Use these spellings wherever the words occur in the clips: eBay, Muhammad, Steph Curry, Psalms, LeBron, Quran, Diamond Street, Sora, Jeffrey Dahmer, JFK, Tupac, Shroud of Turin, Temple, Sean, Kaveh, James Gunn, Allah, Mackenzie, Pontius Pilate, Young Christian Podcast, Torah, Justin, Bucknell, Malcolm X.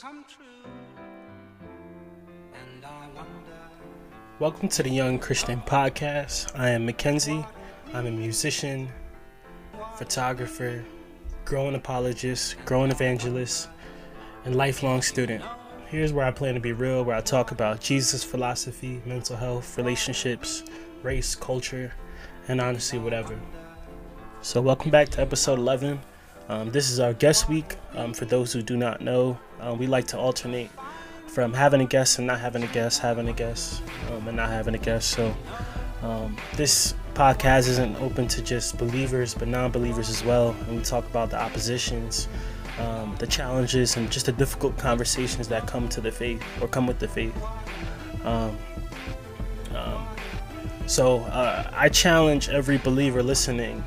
dreams come true, and I wonder. Welcome to the Young Christian Podcast. I am Mackenzie. I'm a musician, photographer, growing apologist, growing evangelist, and lifelong student. Here's where I plan to be real, where I talk about Jesus, philosophy, mental health, relationships, race, culture, and honestly, whatever. So welcome back to episode 11. This is our guest week. For those who do not know, we like to alternate from having a guest and not having a guest, having a guest and not having a guest. So this podcast isn't open to just believers, but non-believers as well. And we talk about the oppositions, the challenges, and just the difficult conversations that come to the faith or come with the faith. So I challenge every believer listening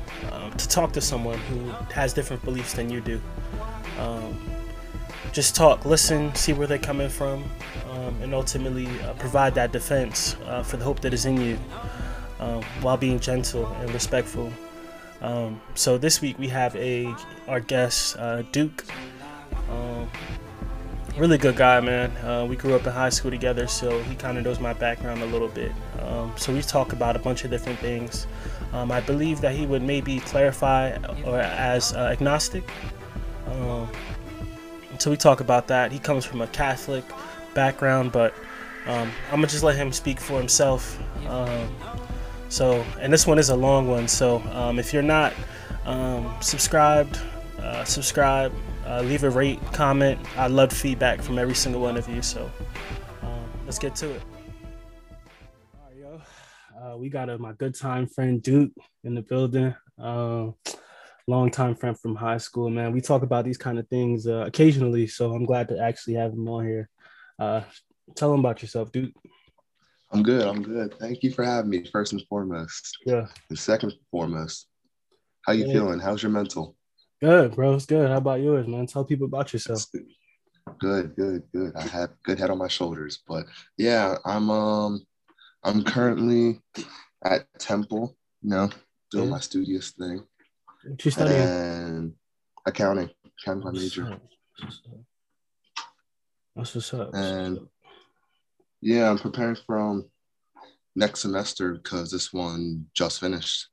to talk to someone who has different beliefs than you do. Just talk, listen, see where they're coming from, and ultimately provide that defense for the hope that is in you while being gentle and respectful. So this week we have our guest, Duke. Really good guy, man. We grew up in high school together, so he kind of knows my background a little bit. So we talk about a bunch of different things. I believe that he would maybe clarify or as agnostic. So we talk about that. He comes from a Catholic background, but I'm gonna just let him speak for himself. And this one is a long one. So if you're not subscribed, subscribe, leave a rate, comment. I love feedback from every single one of you. So let's get to it. All right, yo. We got my good time friend Duke in the building. Longtime friend from high school, man. We talk about these kind of things occasionally, so I'm glad to actually have him on here. Tell him about yourself, Duke. I'm good. Thank you for having me, first and foremost. Yeah. And second and foremost, how you feeling? How's your mental? Good, bro. It's good. How about yours, man? Tell people about yourself. Good. I have good head on my shoulders, but yeah, I'm currently at Temple, doing my studious thing. What you studying? And accounting by major. That's what's up. And yeah, I'm preparing for next semester because this one just finished.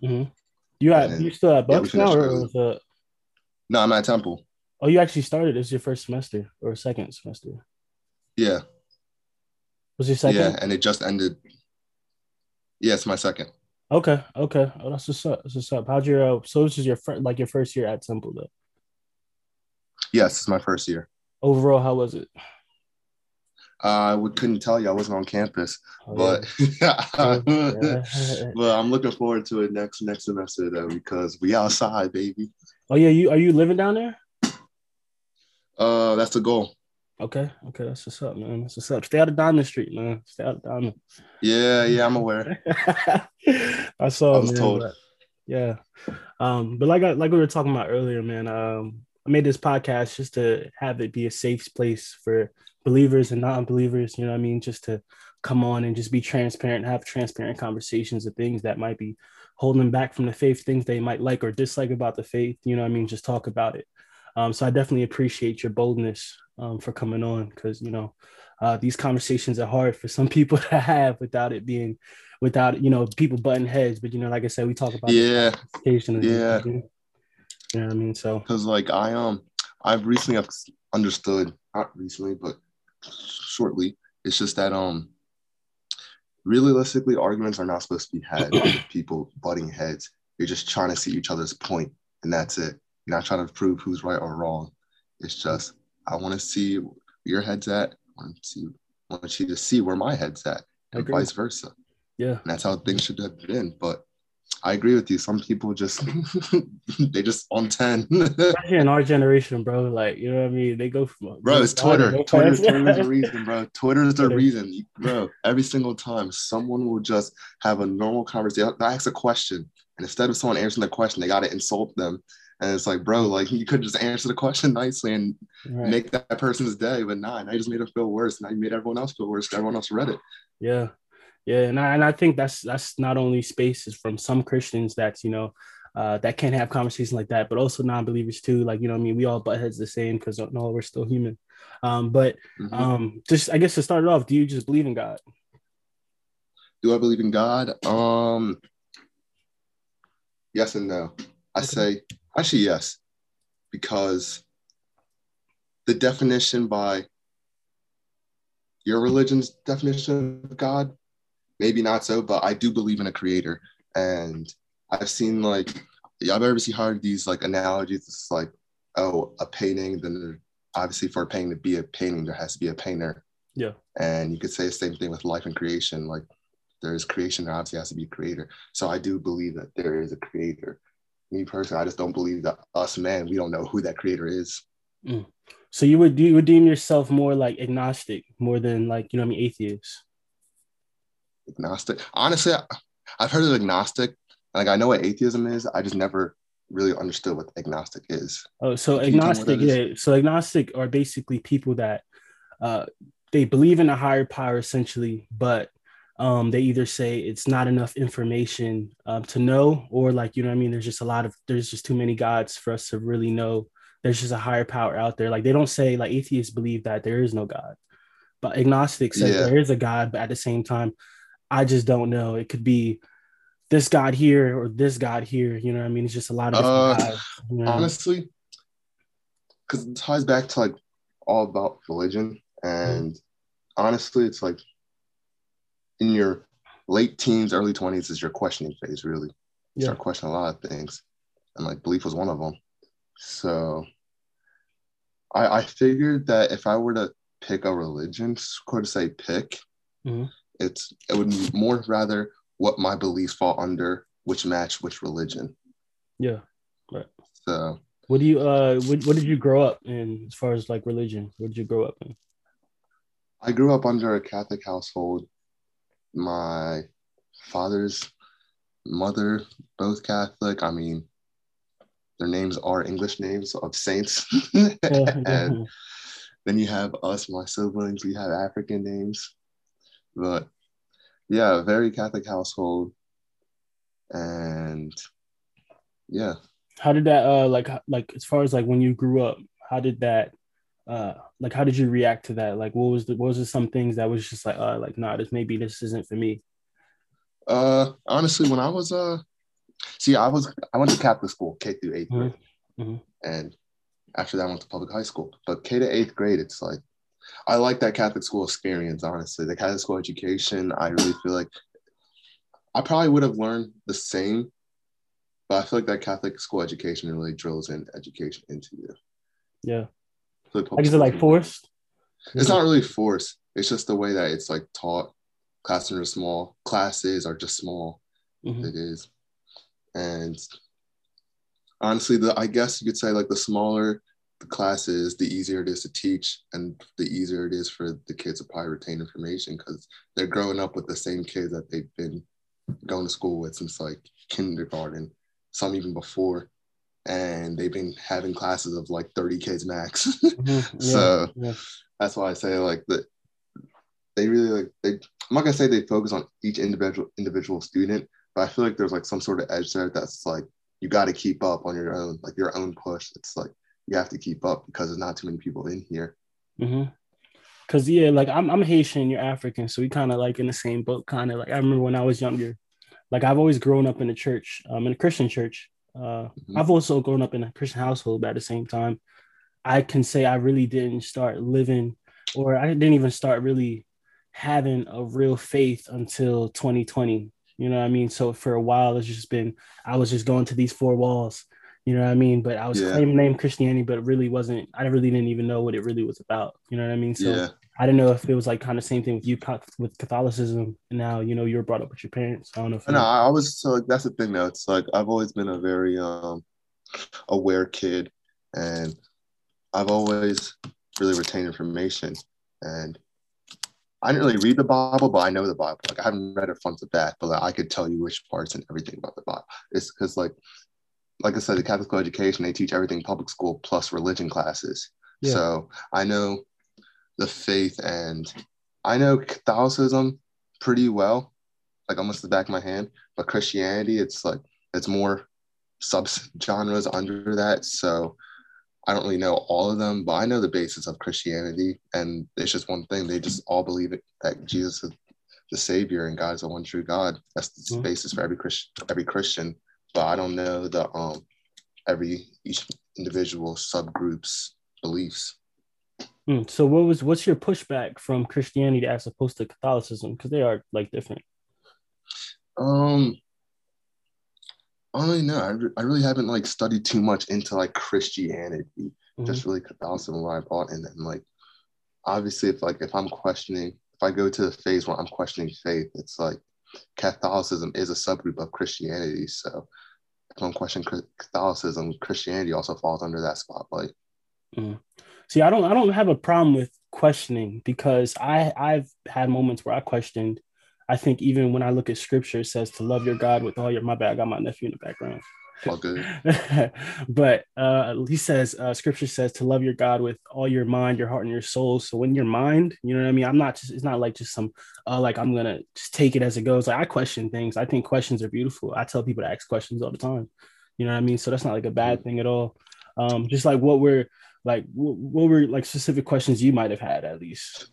Mm-hmm. You still at Bucknell or was it? No, I'm at Temple. Oh, you actually started. It's your first semester or second semester? Yeah. Was your second? Yeah, and it just ended. Yeah, it's my second. Okay. Oh, that's what's up. How'd your so this is your first year at Temple though? Yes, it's my first year. Overall, how was it? I couldn't tell you. I wasn't on campus, but I'm looking forward to it next semester though because we outside, baby. Oh yeah, are you living down there? That's the goal. Okay, that's what's up, man. Stay out of Diamond Street, man. Yeah, I'm aware. I saw. I was told. But, yeah, but like we were talking about earlier, man. I made this podcast just to have it be a safe place for believers and non-believers. You know what I mean? Just to come on and just be transparent, have transparent conversations of things that might be holding back from the faith, things they might like or dislike about the faith. You know what I mean? Just talk about it. So I definitely appreciate your boldness for coming on because, these conversations are hard for some people to have without people butting heads. But, like I said, we talk about. Yeah. Yeah. You know what I mean? So because shortly, it's just that realistically arguments are not supposed to be had with people butting heads. You're just trying to see each other's point and that's it. You're not trying to prove who's right or wrong. It's just, I want to see where your head's at. I want you to see where my head's at and vice versa. Yeah. And that's how things should have been. But I agree with you. Some people just, they just on 10. Especially in our generation, bro. Like, you know what I mean? They go from... Bro, it's Twitter. Twitter's the reason, bro. Twitter's the reason. Bro, every single time, someone will just have a normal conversation. I ask a question, and instead of someone answering the question, they got to insult them. And it's like, bro, like you could just answer the question nicely and make that person's day, but nah, I just made it feel worse. And I made everyone else feel worse. Everyone else read it. Yeah. And I think that's not only spaces from some Christians that's, that can't have conversations like that, but also non-believers too. Like, you know what I mean? We all butt heads the same because no, we're still human. Just, I guess to start it off, do you just believe in God? Do I believe in God? Yes and no. Actually, yes, because the definition by your religion's definition of God, maybe not so, but I do believe in a creator. And I've seen, like, y'all ever see how these, like, analogies, it's like, oh, a painting, then obviously for a painting to be a painting, there has to be a painter. Yeah. And you could say the same thing with life and creation. Like, there is creation, there obviously has to be a creator. So I do believe that there is a creator. Me personally, I just don't believe that us men, we don't know who that creator is. Mm. So you would deem yourself more like agnostic, more than like, you know what I mean, atheist? Agnostic? Honestly, I've heard of agnostic. Like, I know what atheism is. I just never really understood what agnostic is. Oh, so agnostic, yeah. So agnostic are basically people that they believe in a higher power essentially, but they either say it's not enough information to know, or like, you know what I mean? There's just too many gods for us to really know. There's just a higher power out there. Like, they don't say, like, atheists believe that there is no God, but agnostics say there is a God, but at the same time, I just don't know. It could be this God here or this God here. You know what I mean? It's just a lot of different gods. You know? Honestly, because it ties back to, like, all about religion. And honestly, it's like in your late teens, early 20s is your questioning phase, really. You start questioning a lot of things. And, like, belief was one of them. So I figured that if I were to pick a religion, sort of say pick, it would be more rather what my beliefs fall under, which match which religion. Yeah, right. So what do you what did you grow up in as far as like religion? What did you grow up in? I grew up under a Catholic household. My father's mother, both Catholic. I mean, their names are English names of saints. And then you have us, my siblings, we have African names. But yeah, very Catholic household. And yeah. How did that, like as far as like when you grew up, how did that, like, how did you react to that? Like, what was some things that was just like, nah, this isn't for me? Honestly, when I was, I went to Catholic school, K through 8th grade. Mm-hmm. And after that, I went to public high school. But K to 8th grade, it's like, I like that Catholic school experience, honestly. The Catholic school education, I really feel like I probably would have learned the same, but I feel like that Catholic school education really drills in education into you. Yeah. Like, is it like forced? It's not really forced. It's just the way that it's like taught. Classrooms are small. Classes are just small. Mm-hmm. It is. And honestly, I guess you could say like the smaller the class is, the easier it is to teach and the easier it is for the kids to probably retain information because they're growing up with the same kids that they've been going to school with since like kindergarten, some even before. And they've been having classes of like 30 kids max. Mm-hmm. That's why I say like that they really like, I'm not gonna say they focus on each individual student, but I feel like there's like some sort of edge there that's like, you got to keep up on your own, like your own push. It's like, you have to keep up because there's not too many people in here. Mm-hmm. Cause yeah, like I'm Haitian, you're African. So we kind of like in the same boat, kind of like, I remember when I was younger, like I've always grown up in a church, in a Christian church. I've also grown up in a Christian household, but at the same time, I can say I really didn't start living, or I didn't even start really having a real faith until 2020. You know what I mean? So for a while, it's just been, I was just going to these four walls, you know what I mean? But I was claiming the name Christianity, but it really wasn't, I really didn't even know what it really was about. You know what I mean? So I don't know if it was like kind of same thing with you with Catholicism. And now, you know, you were brought up with your parents. I don't know. I was so like, that's the thing though. It's like, I've always been a very aware kid and I've always really retained information and I didn't really read the Bible, but I know the Bible. Like I haven't read it front to back, but like, I could tell you which parts and everything about the Bible. It's because like I said, the Catholic school education, they teach everything public school plus religion classes. Yeah. So I know the faith and I know Catholicism pretty well, like almost the back of my hand, but Christianity, it's like, it's more subgenres under that. So I don't really know all of them, but I know the basis of Christianity. And it's just one thing. They just all believe it, that Jesus is the Savior and God is the one true God. That's the basis for every Christian. But I don't know the each individual subgroup's beliefs. So what's your pushback from Christianity as opposed to Catholicism? Because they are like different. I don't really know. I really haven't like studied too much into like Christianity, just really Catholicism, what I bought in. And like, obviously if I'm questioning, if I go to the phase where I'm questioning faith, it's like Catholicism is a subgroup of Christianity. So if I'm questioning Catholicism, Christianity also falls under that spotlight. See, I don't have a problem with questioning, because I've had moments where I questioned. I think even when I look at scripture, it says to love your God with all your, my bad, I got my nephew in the background. All good. But he says, scripture says to love your God with all your mind, your heart, and your soul. So in your mind, you know what I mean? I'm not just, it's not like just some, like I'm going to just take it as it goes. Like I question things. I think questions are beautiful. I tell people to ask questions all the time. You know what I mean? So that's not like a bad thing at all. Just like what were like specific questions you might have had at least?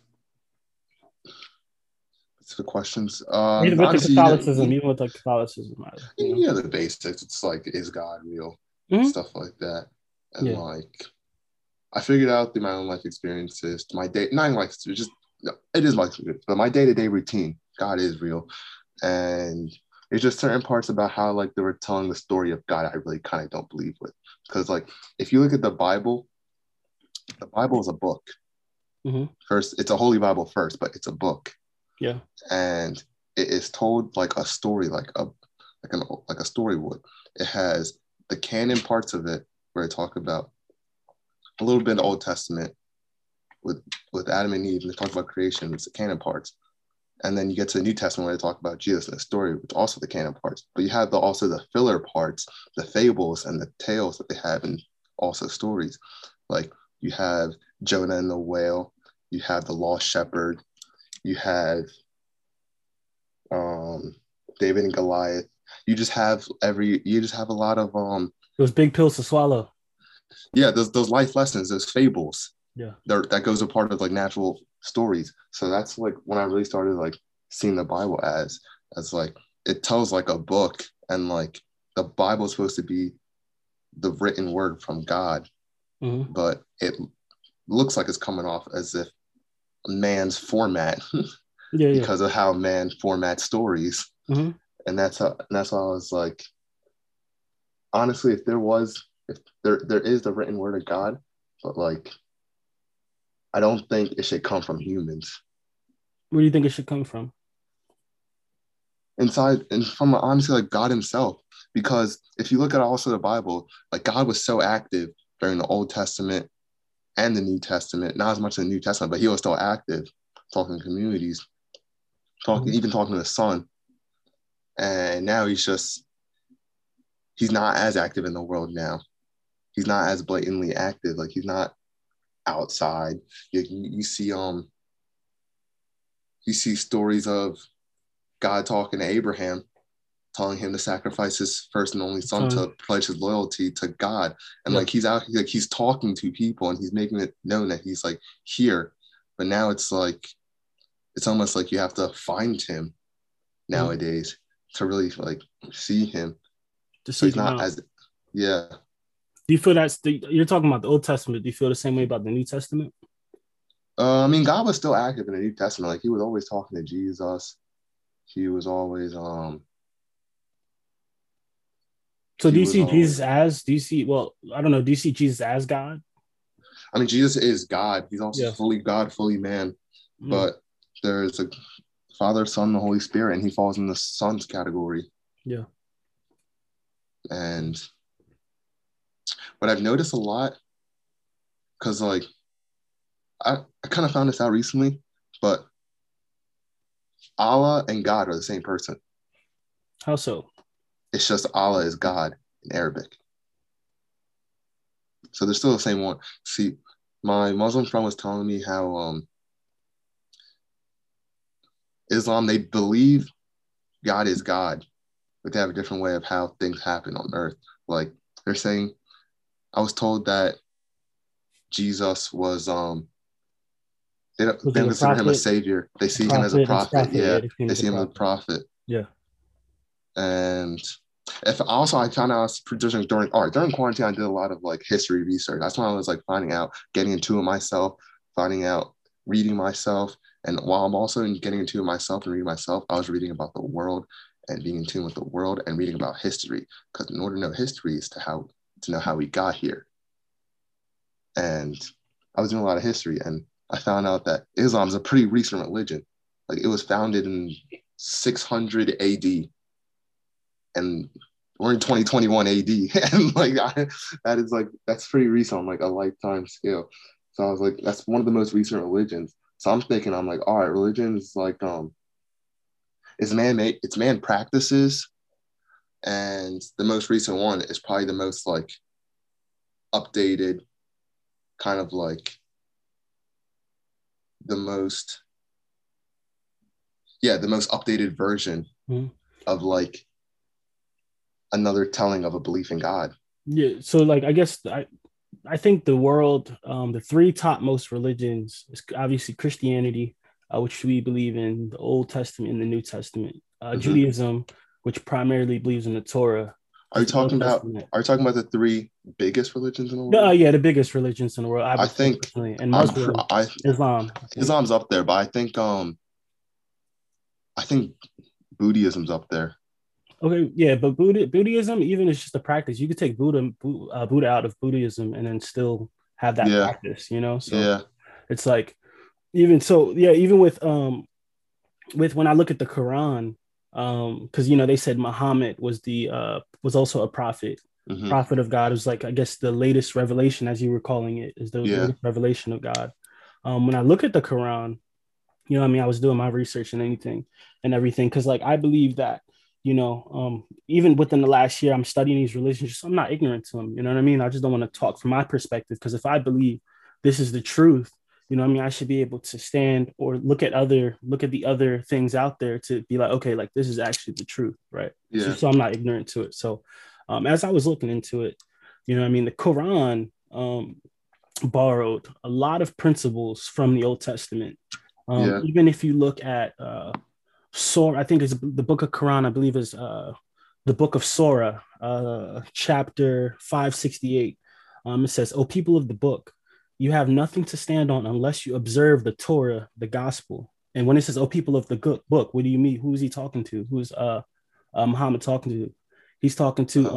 The questions even with honestly, Catholicism, you know, the basics. It's like, is God real? Stuff like that. And like I figured out through my own life experiences, my day, not even life, just it is life, but my day-to-day routine, God is real. And it's just certain parts about how like they were telling the story of God I really kind of don't believe with, because like if you look at the Bible is a book. First, it's a holy Bible first, but it's a book. Yeah, and it is told like a story, like a story would. It has the canon parts of it where it talk about a little bit of the Old Testament with Adam and Eve, and they talk about creation. It's the canon parts, and then you get to the New Testament where they talk about Jesus and the story, which also the canon parts. But you have also the filler parts, the fables and the tales that they have, and also stories. Like you have Jonah and the whale, you have the lost shepherd. You have David and Goliath. You just have a lot of those big pills to swallow. Yeah, those life lessons, those fables. Yeah, that goes a part of like natural stories. So that's like when I really started like seeing the Bible as like it tells like a book, and like the Bible is supposed to be the written word from God, but it looks like it's coming off as if man's format because of how man formats stories. And that's how I was like, honestly, if there is the written word of God, but like I don't think it should come from humans. Where do you think it should come from? Inside and from honestly like God himself, because if you look at also the Bible, like God was so active during the Old Testament and the New Testament, not as much in the New Testament, but he was still active, talking to communities, even talking to the Son. And now he's not as active in the world now. He's not as blatantly active. Like he's not outside. You see stories of God talking to Abraham, telling him to sacrifice his first and only son to pledge his loyalty to God. And like, he's out, like he's talking to people and he's making it known that he's like here, but now it's like, it's almost like you have to find him nowadays to really like see him. So he's not as, Do you feel you're talking about the Old Testament? Do you feel the same way about the New Testament? I mean, God was still active in the New Testament. Like he was always talking to Jesus. He was always, So do you see Jesus as God? I mean, Jesus is God. He's also fully God, fully man. But there is a Father, Son, and the Holy Spirit, and he falls in the Son's category. Yeah. And what I've noticed a lot, because like I kind of found this out recently, but Allah and God are the same person. How so? It's just Allah is God in Arabic. So they're still the same one. See, my Muslim friend was telling me how Islam, they believe God is God, but they have a different way of how things happen on earth. Like they're saying, I was told that Jesus was, they consider him a savior. They see him as a prophet. Yeah. They see him as a prophet. Yeah. And if also I kind of producing during quarantine, I did a lot of like history research. That's when I was like finding out, getting into it myself, finding out, reading myself. And while I'm also getting into it myself and reading myself, I was reading about the world and being in tune with the world and reading about history. Because in order to know history is to know how we got here. And I was doing a lot of history, and I found out that Islam is a pretty recent religion. Like it was founded in 600 AD. And we're in 2021 AD. And like, that's pretty recent on like a lifetime scale. So I was like, that's one of the most recent religions. So I'm thinking, I'm like, all right, religion is like, it's man-made, it's man practices. And the most recent one is probably the most like updated, kind of like the most updated version of like another telling of a belief in God. Yeah. So like, I guess I think the world, the three top most religions is obviously Christianity, which we believe in the Old Testament and the New Testament, Judaism, which primarily believes in the Torah. Are you talking about the three biggest religions in the world? Yeah, the biggest religions in the world. I think, and Muslim, Islam. Islam's up there, but I think Buddhism's up there. Okay, yeah, but Buddhism even is just a practice. You could take Buddha out of Buddhism and then still have that practice, you know. So it's like even with when I look at the Quran, because they said Muhammad was also a prophet, prophet of God. It was like, I guess, the latest revelation, as you were calling it, is the latest revelation of God. When I look at the Quran, you know what I mean, I was doing my research and everything, because like I believe that, you know, even within the last year, I'm studying these religions. So I'm not ignorant to them. You know what I mean? I just don't want to talk from my perspective, because if I believe this is the truth, you know what I mean, I should be able to stand or look at the other things out there to be like, okay, like this is actually the truth, right? Yeah. So I'm not ignorant to it. So as I was looking into it, you know what I mean, the Quran borrowed a lot of principles from the Old Testament. Even if you look at Sora, I think it's the book of Quran, I believe is the book of Sora, chapter 568. It says, "O people of the book, you have nothing to stand on unless you observe the Torah, the gospel." And when it says, "Oh, people of the book," what do you mean? Who is he talking to? Who's Muhammad talking to? He's talking to,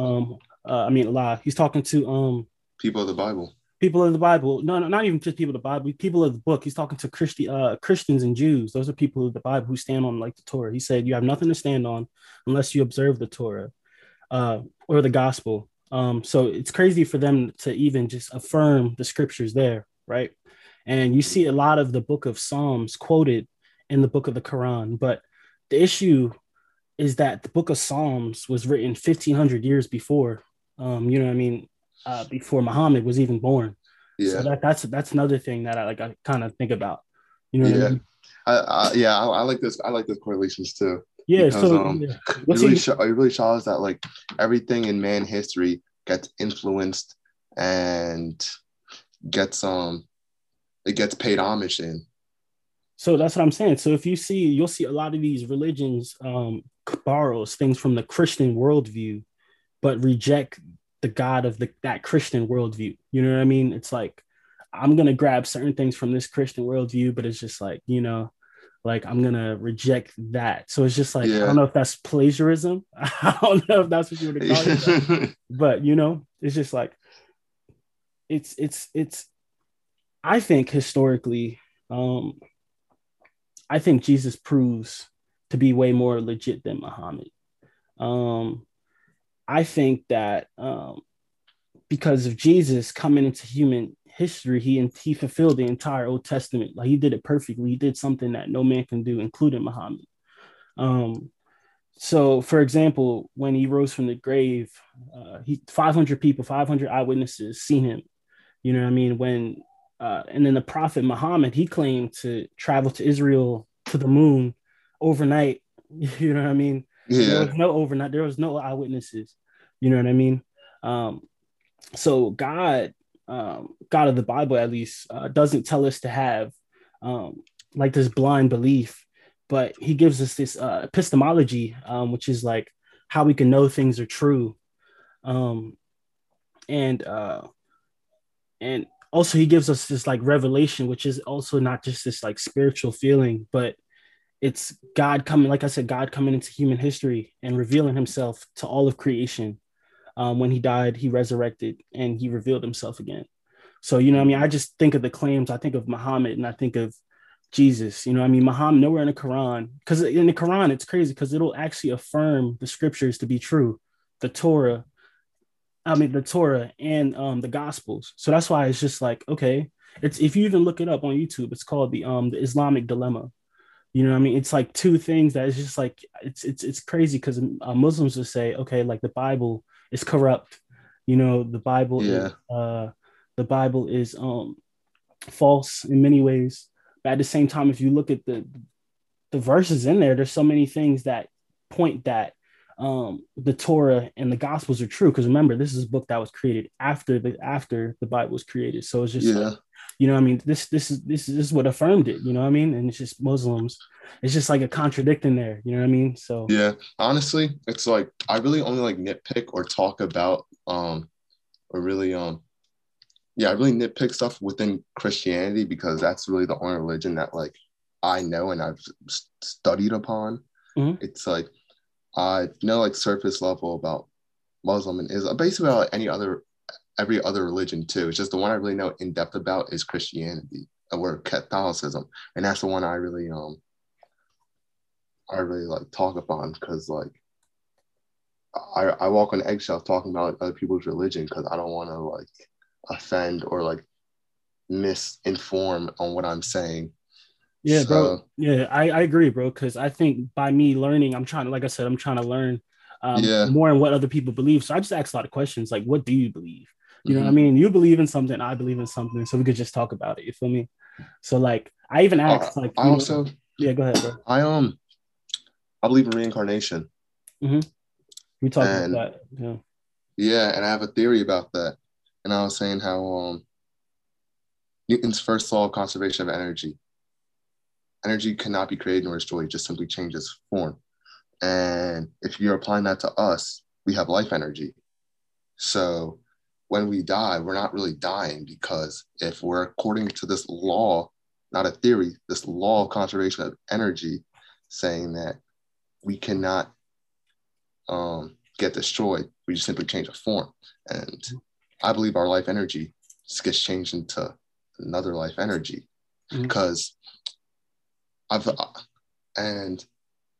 Allah. He's talking to people of the Bible. People of the Bible. No, not even just people of the Bible. People of the book. He's talking to Christians and Jews. Those are people of the Bible who stand on like the Torah. He said, "You have nothing to stand on unless you observe the Torah or the gospel." So it's crazy for them to even just affirm the scriptures there, right? And you see a lot of the book of Psalms quoted in the book of the Quran. But the issue is that the book of Psalms was written 1,500 years before, before Muhammad was even born. Yeah. So that's another thing that I kind of think about, you know what I mean? I like those correlations too. Yeah, because, it really shows that like everything in man history gets influenced and gets it gets paid homage in. So that's what I'm saying. So if you'll see a lot of these religions borrows things from the Christian worldview, but reject the God of that Christian worldview. You know what I mean? It's like, I'm gonna grab certain things from this Christian worldview, but it's just like, you know, like I'm gonna reject that. So it's just like, I don't know if that's plagiarism. I don't know if that's what you would call it. But you know, it's just like it's I think historically, I think Jesus proves to be way more legit than Muhammad. I think that because of Jesus coming into human history, he fulfilled the entire Old Testament. Like he did it perfectly. He did something that no man can do, including Muhammad. So for example, when he rose from the grave, 500 eyewitnesses seen him, you know what I mean? When, and then the prophet Muhammad, he claimed to travel to Israel, to the moon overnight, you know what I mean? Yeah. There was no overnight, there was no eyewitnesses, you know what I mean? So God, God of the Bible, at least, doesn't tell us to have like this blind belief, but he gives us this epistemology, which is like how we can know things are true. And also he gives us this like revelation, which is also not just this like spiritual feeling, but it's God coming, like I said, God coming into human history and revealing himself to all of creation. When he died, he resurrected and he revealed himself again. So, you know what I mean? I just think of the claims. I think of Muhammad and I think of Jesus, you know what I mean? Muhammad, nowhere in the Quran, because in the Quran, it's crazy because it'll actually affirm the scriptures to be true. The Torah and the Gospels. So that's why it's just like, okay, it's, if you even look it up on YouTube, it's called the Islamic Dilemma. You know what I mean? It's like two things that is just like, it's crazy because Muslims will say, okay, like the Bible is corrupt. You know, the Bible, is false in many ways. But at the same time, if you look at the verses in there, there's so many things that point that the Torah and the Gospels are true. Because remember, this is a book that was created after the Bible was created. So it's just, like, you know what I mean? This is what affirmed it, you know what I mean? And it's just Muslims. It's just like a contradicting there, you know what I mean? So yeah, honestly, it's like, I really only like nitpick or talk about, I really nitpick stuff within Christianity because that's really the only religion that like I know and I've studied upon. Mm-hmm. It's like, I know like surface level about Muslim and Islam, basically about like every other religion too. It's just the one I really know in depth about is Christianity or Catholicism. And that's the one I really like talk upon because like I walk on eggshells talking about like, other people's religion because I don't want to like offend or like misinform on what I'm saying. Yeah, so, bro. Yeah, I agree, bro. Because I think by me learning, I'm trying to learn more on what other people believe. So I just ask a lot of questions like, what do you believe? You know what I mean? You believe in something, I believe in something. So we could just talk about it. You feel me? So like, I even asked like, go ahead, bro. I believe in reincarnation. Mm-hmm. We talked about that. Yeah. Yeah, and I have a theory about that. And I was saying how Newton's first law of conservation of energy. Energy cannot be created nor destroyed, it just simply changes form. And if you're applying that to us, we have life energy. So when we die, we're not really dying because if we're according to this law, not a theory, this law of conservation of energy saying that we cannot get destroyed, we just simply change a form. And I believe our life energy just gets changed into another life energy because and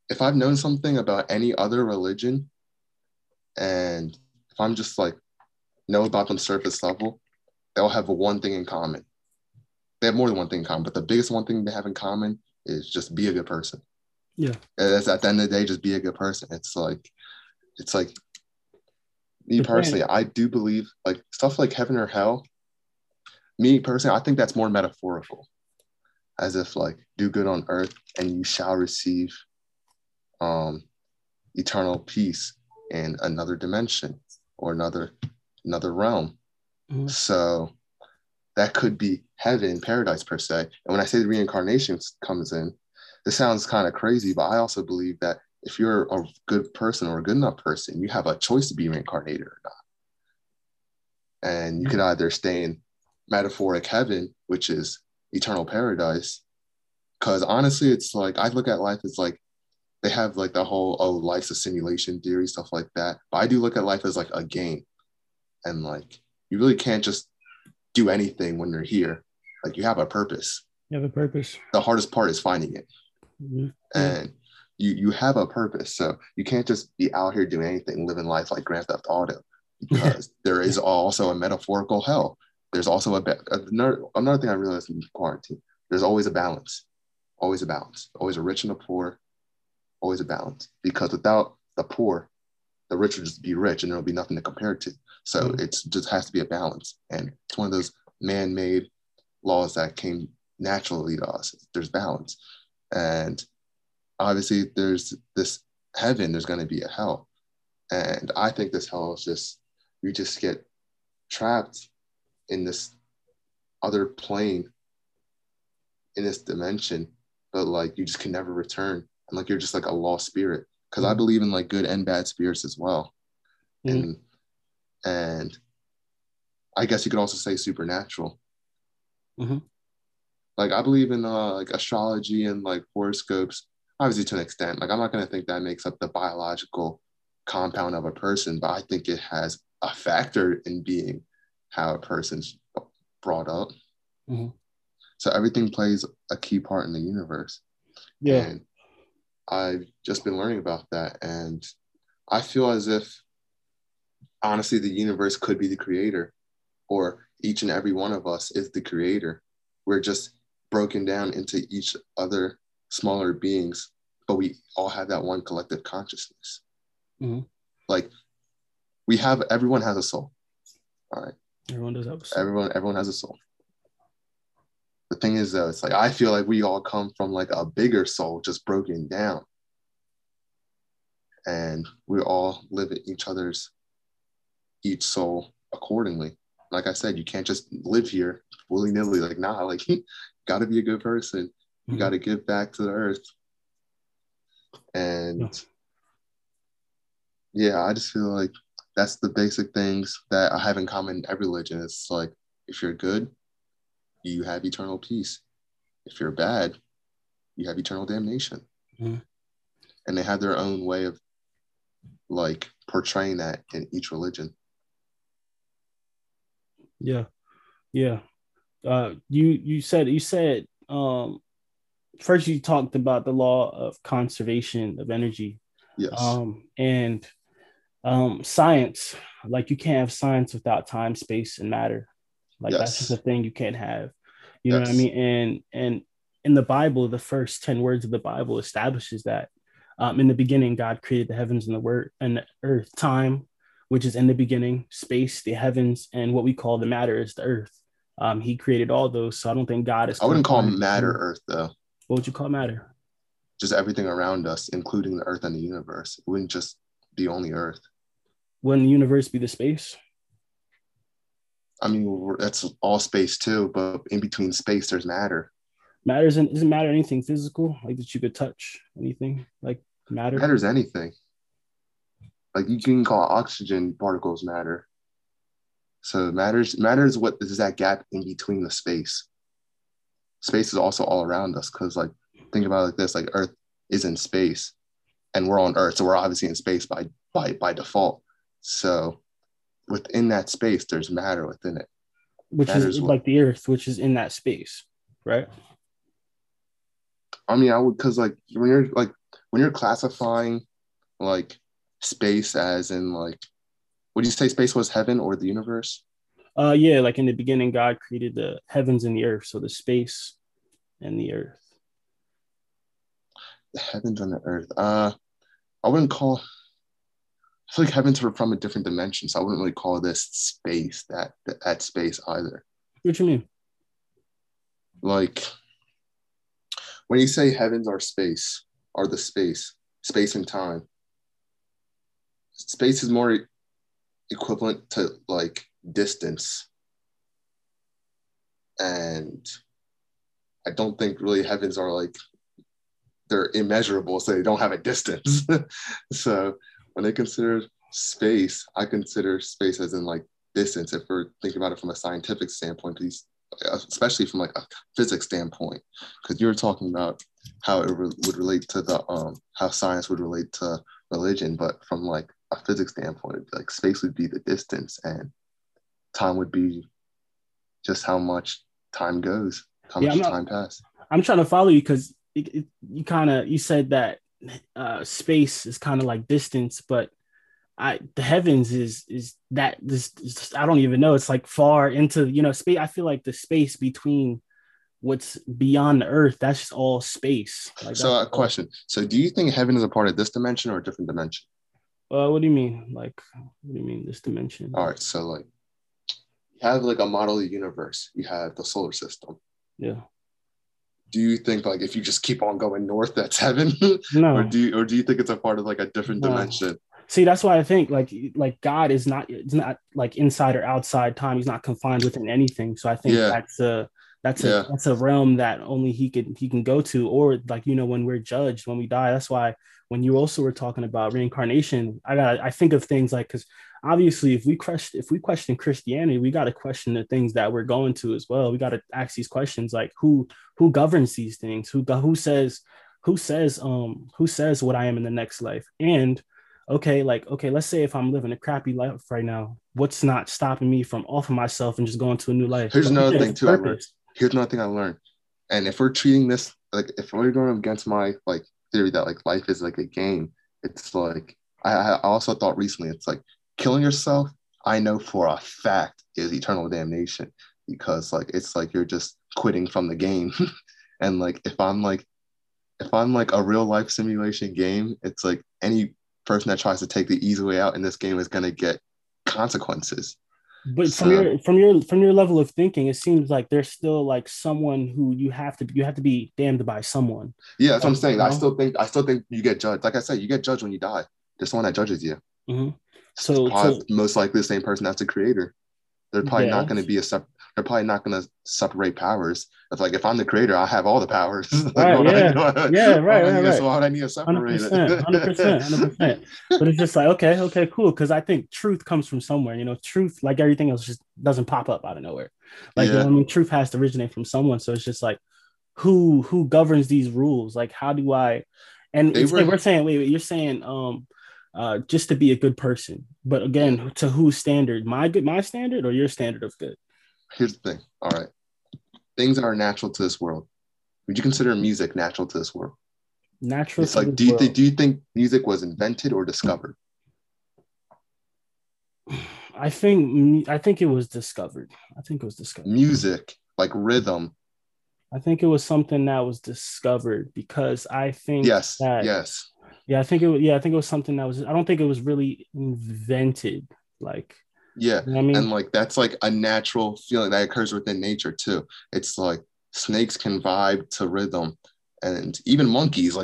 if I've known something about any other religion, and if I'm just like know about them surface level, they all have one thing in common. They have more than one thing in common, but the biggest one thing they have in common is just be a good person. Yeah, that's at the end of the day, just be a good person. It's like me personally, I do believe like stuff like heaven or hell. Me personally, I think that's more metaphorical. As if like do good on earth and you shall receive eternal peace in another dimension or another realm. Mm-hmm. So that could be heaven, paradise per se. And when I say the reincarnation comes in, this sounds kind of crazy, but I also believe that if you're a good person or a good enough person, you have a choice to be reincarnated or not. And you can either stay in metaphoric heaven, which is eternal paradise, because honestly it's like I look at life as like they have like the whole life's a simulation theory, stuff like that, but I do look at life as like a game, and like you really can't just do anything when you're here. Like you have a purpose. The hardest part is finding it. And you have a purpose, so you can't just be out here doing anything, living life like Grand Theft Auto, because there is also a metaphorical hell. There's also another thing I realized in quarantine. There's always a balance, always a rich and a poor, always a balance. Because without the poor, the rich will just be rich and there'll be nothing to compare to. So it just has to be a balance. And it's one of those man-made laws that came naturally to us. There's balance. And obviously there's this heaven, there's going to be a hell. And I think this hell is just you just get trapped in this other plane, in this dimension, but like you just can never return, and like you're just like a lost spirit. Because I believe in like good and bad spirits as well, and I guess you could also say supernatural. Mm-hmm. Like I believe in like astrology and like horoscopes, obviously to an extent. Like I'm not gonna think that makes up the biological compound of a person, but I think it has a factor in being how a person's brought up. Mm-hmm. So everything plays a key part in the universe. Yeah. And I've just been learning about that. And I feel as if, honestly, the universe could be the creator, or each and every one of us is the creator. We're just broken down into each other smaller beings, but we all have that one collective consciousness. Mm-hmm. Like everyone has a soul. All right. Everyone does have a soul. Everyone has a soul. The thing is, though, it's like I feel like we all come from like a bigger soul, just broken down, and we all live in each soul accordingly. Like I said, you can't just live here willy nilly. Like like you gotta be a good person. You mm-hmm. gotta give back to the earth. And yeah, I just feel like that's the basic things that I have in common in every religion. It's like if you're good, you have eternal peace. If you're bad, you have eternal damnation. Mm-hmm. And they have their own way of like portraying that in each religion. Yeah. Yeah. You said first you talked about the law of conservation of energy. Yes. And science, like you can't have science without time, space, and matter. Like yes. That's just a thing you can't have. You yes. know what I mean? And in the Bible, the first 10 words of the Bible establishes that. In the beginning, God created the heavens and the earth. Time, which is in the beginning, space, the heavens, and what we call the matter is the earth. He created all those. So I don't think God is. I wouldn't call matter earth, though. What would you call matter? Just everything around us, including the earth and the universe. It wouldn't just be only earth. Wouldn't the universe be the space? I mean, that's all space too, but in between space, there's matter. Matter doesn't matter anything physical, like that you could touch, anything like matter. Matter is anything. Like you can call oxygen particles matter. So matters what is that gap in between the space. Space is also all around us, because like think about it like this: like Earth is in space, and we're on Earth, so we're obviously in space by default. So within that space, there's matter within it, which is like the earth, which is in that space, right? I mean, I would, because like when you're classifying like space as in like, would you say space was heaven or the universe? Yeah, like in the beginning, God created the heavens and the earth, so the space and the earth. The heavens and the earth. I wouldn't call. I feel like heavens were from a different dimension, so I wouldn't really call this space that space either. What do you mean? Like, when you say heavens are space, are the space and time, space is more equivalent to like distance. And I don't think really heavens are like, they're immeasurable, so they don't have a distance. So, when I consider space, I consider space as in like distance. If we're thinking about it from a scientific standpoint, especially from like a physics standpoint, because you were talking about how it would relate to the how science would relate to religion, but from like a physics standpoint, like space would be the distance, and time would be just how much time goes, time passes. I'm trying to follow you because you said that. Space is kind of like distance, but the heavens is that this I don't even know. It's like far into space. I feel like the space between what's beyond the earth, that's just all space. Like, so a question. So do you think heaven is a part of this dimension or a different dimension? What do you mean? Like, what do you mean this dimension? All right. So like you have like a model universe. You have the solar system. Yeah. Do you think like if you just keep on going north, that's heaven? No. Or do you think it's a part of like a different dimension? See, that's why I think like God is not, it's not like inside or outside time. He's not confined within anything. So I think that's a realm that only he can go to, or like, you know, when we're judged, when we die. That's why when you also were talking about reincarnation, I think of things like, because obviously if we question Christianity, we got to question the things that we're going to as well. We got to ask these questions like who governs these things, who says what I am in the next life. And okay, let's say if I'm living a crappy life right now, what's not stopping me from offering myself and just going to a new life? Here's another thing I learned. And if we're treating this, like if we're going against my like theory that like life is like a game, it's like, I also thought recently, it's like killing yourself, I know for a fact, is eternal damnation, because like, it's like, you're just quitting from the game. And like, if I'm like a real life simulation game, it's like any person that tries to take the easy way out in this game is going to get consequences. But so, from your level of thinking, it seems like there's still like someone who you have to be damned by someone. Yeah, that's what I'm saying. You know? I still think you get judged. Like I said, you get judged when you die. There's someone that judges you. Mm-hmm. So most likely the same person that's the creator. They're probably not going to be They're probably not going to separate powers. It's like, if I'm the creator, I have all the powers. So why would I need to separate 100%. But it's just like, okay, cool. Because I think truth comes from somewhere. You know, truth, like everything else, just doesn't pop up out of nowhere. Like, you know what I mean, truth has to originate from someone. So it's just like, who governs these rules? Like, how do I? And it's like we're saying, wait, you're saying, just to be a good person. But again, to whose standard? My standard or your standard of good? Here's the thing. All right. Things that are natural to this world. Would you consider music natural to this world? Natural. It's like, do you think music was invented or discovered? I think it was discovered. Music, like rhythm. I think it was something that was discovered, because I think yes. Yeah, I think it was something that was, I don't think it was really invented. Like, yeah, you know what I mean? And like that's like a natural feeling that occurs within nature too. It's like snakes can vibe to rhythm, and even monkeys are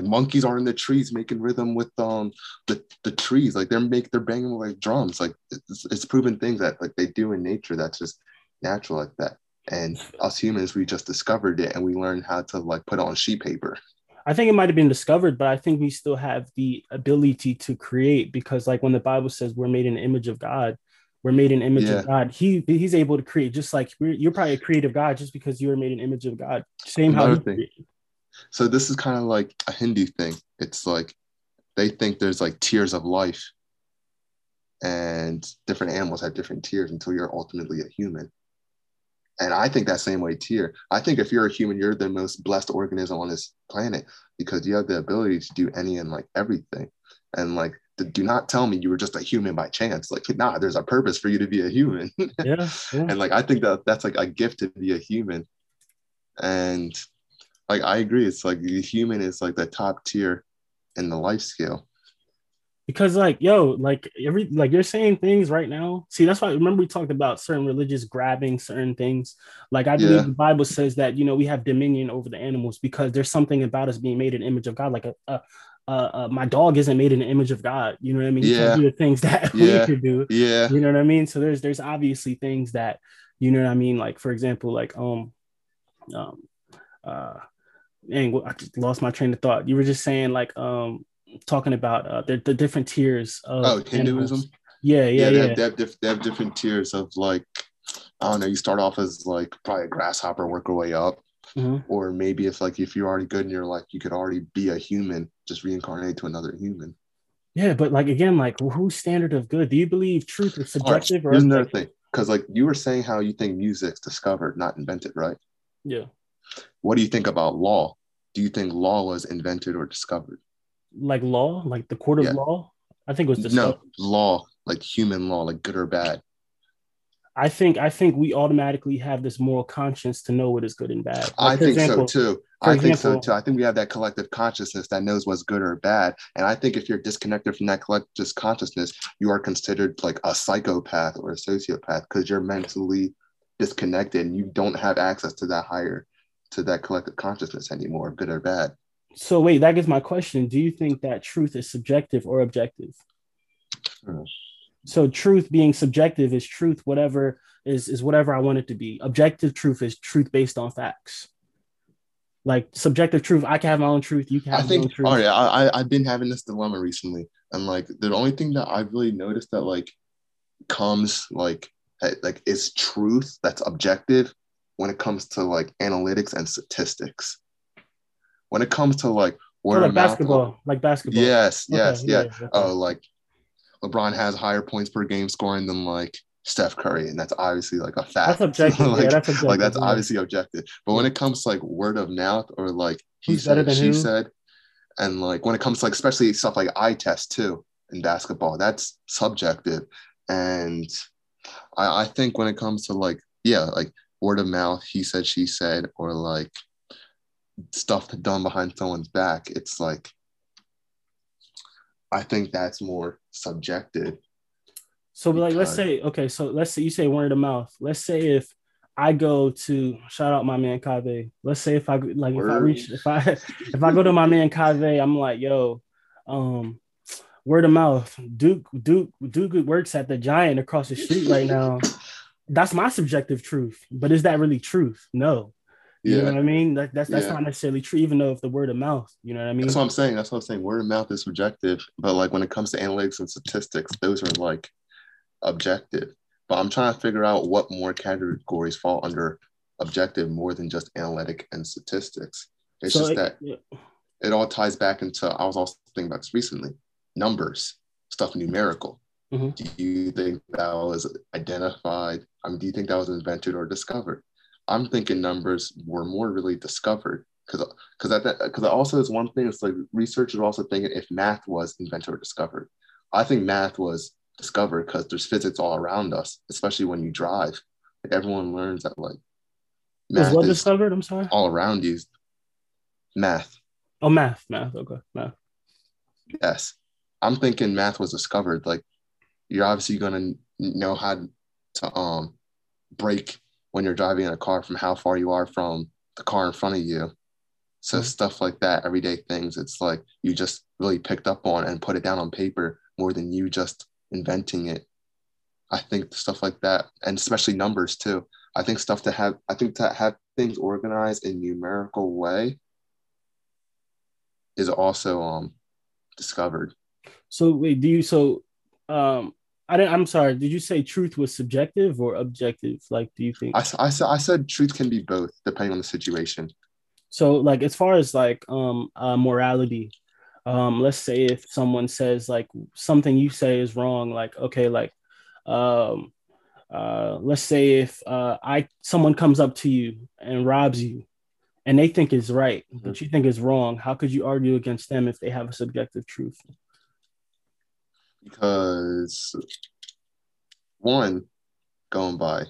in the trees making rhythm with the trees. Like they're banging with like drums. Like it's proven things that like they do in nature that's just natural like that. And us humans, we just discovered it and we learned how to like put it on sheet paper. I think it might have been discovered, but I think we still have the ability to create, because like when the Bible says we're made in the image of God, He's able to create, just like you're probably a creative God just because you were made in the image of God. Same how he created. So this is kind of like a Hindu thing. It's like they think there's like tiers of life, and different animals have different tiers until you're ultimately a human. And I think that same way tier. I think if you're a human, you're the most blessed organism on this planet, because you have the ability to do any and like everything. And like, do not tell me you were just a human by chance. Like, nah, there's a purpose for you to be a human. Yeah, yeah. And like, I think that's like a gift to be a human. And like, I agree. It's like the human is like the top tier in the life scale. Because like, you're saying things right now. See, that's why, remember we talked about certain religions grabbing certain things. Like I believe the Bible says that, you know, we have dominion over the animals because there's something about us being made in the image of God. Like my dog isn't made in the image of God. You know what I mean? Yeah. Do the things that we could do. Yeah. You know what I mean? So there's obviously things that, you know what I mean? Like, for example, like, I lost my train of thought. You were just saying like, talking about the different tiers of Hinduism animals. They have different tiers of like, I don't know, you start off as like probably a grasshopper, work your way up, or maybe it's like if you're already good and you're like you could already be a human, just reincarnate to another human. Yeah, but like again, like whose standard of good? Do you believe truth is subjective? Or another thing, because like you were saying how you think music's discovered, not invented, right? Yeah. What do you think about law? Do you think law was invented or discovered? Like law, like the court of law, I think it was discovered. No, law, like human law, like good or bad. I think we automatically have this moral conscience to know what is good and bad. Like, I think so too. I think we have that collective consciousness that knows what's good or bad. And I think if you're disconnected from that collective consciousness, you are considered like a psychopath or a sociopath, because you're mentally disconnected and you don't have access to that higher, to that collective consciousness anymore, good or bad. So wait, that is my question. Do you think that truth is subjective or objective? So truth being subjective is truth, whatever is whatever I want it to be. Objective truth is truth based on facts. Like subjective truth, I can have my own truth. You can have your own truth. All right, I've been having this dilemma recently, and like the only thing that I've really noticed that like comes like is truth that's objective when it comes to like analytics and statistics. When it comes to like word of mouth, basketball. Yes, okay. Yeah. Like LeBron has higher points per game scoring than like Steph Curry, and that's obviously like a fact. That's objective. That's obviously objective. But when it comes to like word of mouth or like he said, she said, and like when it comes to like especially stuff like eye test too in basketball, that's subjective. And I think when it comes to like like word of mouth, he said, she said, or like stuff done behind someone's back, it's like I think that's more subjective. So like, let's say you say word of mouth. Let's say if I go to, shout out my man Kaveh. Let's say if I like word. if I go to my man Kaveh, I'm like, yo, word of mouth. Duke works at the Giant across the street right now. That's my subjective truth. But is that really truth? No. You know what I mean? That's not necessarily true, even though if the word of mouth, you know what I mean? That's what I'm saying. Word of mouth is subjective. But like when it comes to analytics and statistics, those are like objective. But I'm trying to figure out what more categories fall under objective more than just analytic and statistics. It's so just it all ties back into, I was also thinking about this recently, numbers, stuff numerical. Mm-hmm. Do you think that was identified? I mean, do you think that was invented or discovered? I'm thinking numbers were more really discovered because also there's one thing. It's like researchers are also thinking if math was invented or discovered. I think math was discovered because there's physics all around us, especially when you drive. Like everyone learns that like math was discovered. I'm sorry. All around you, math. Oh, math. Okay, math. Yes, I'm thinking math was discovered. Like you're obviously gonna know how to brake when you're driving in a car from how far you are from the car in front of you. So stuff like that, everyday things, it's like you just really picked up on and put it down on paper more than you just inventing it. I think stuff like that, and especially numbers too. I think to have things organized in a numerical way is also discovered. So wait, I'm sorry. Did you say truth was subjective or objective? Like, do you think? I said truth can be both depending on the situation. So, like, as far as like morality, let's say if someone says like something you say is wrong, like okay, like let's say if someone comes up to you and robs you, and they think it's right, but you think it's wrong. How could you argue against them if they have a subjective truth? Because one, going by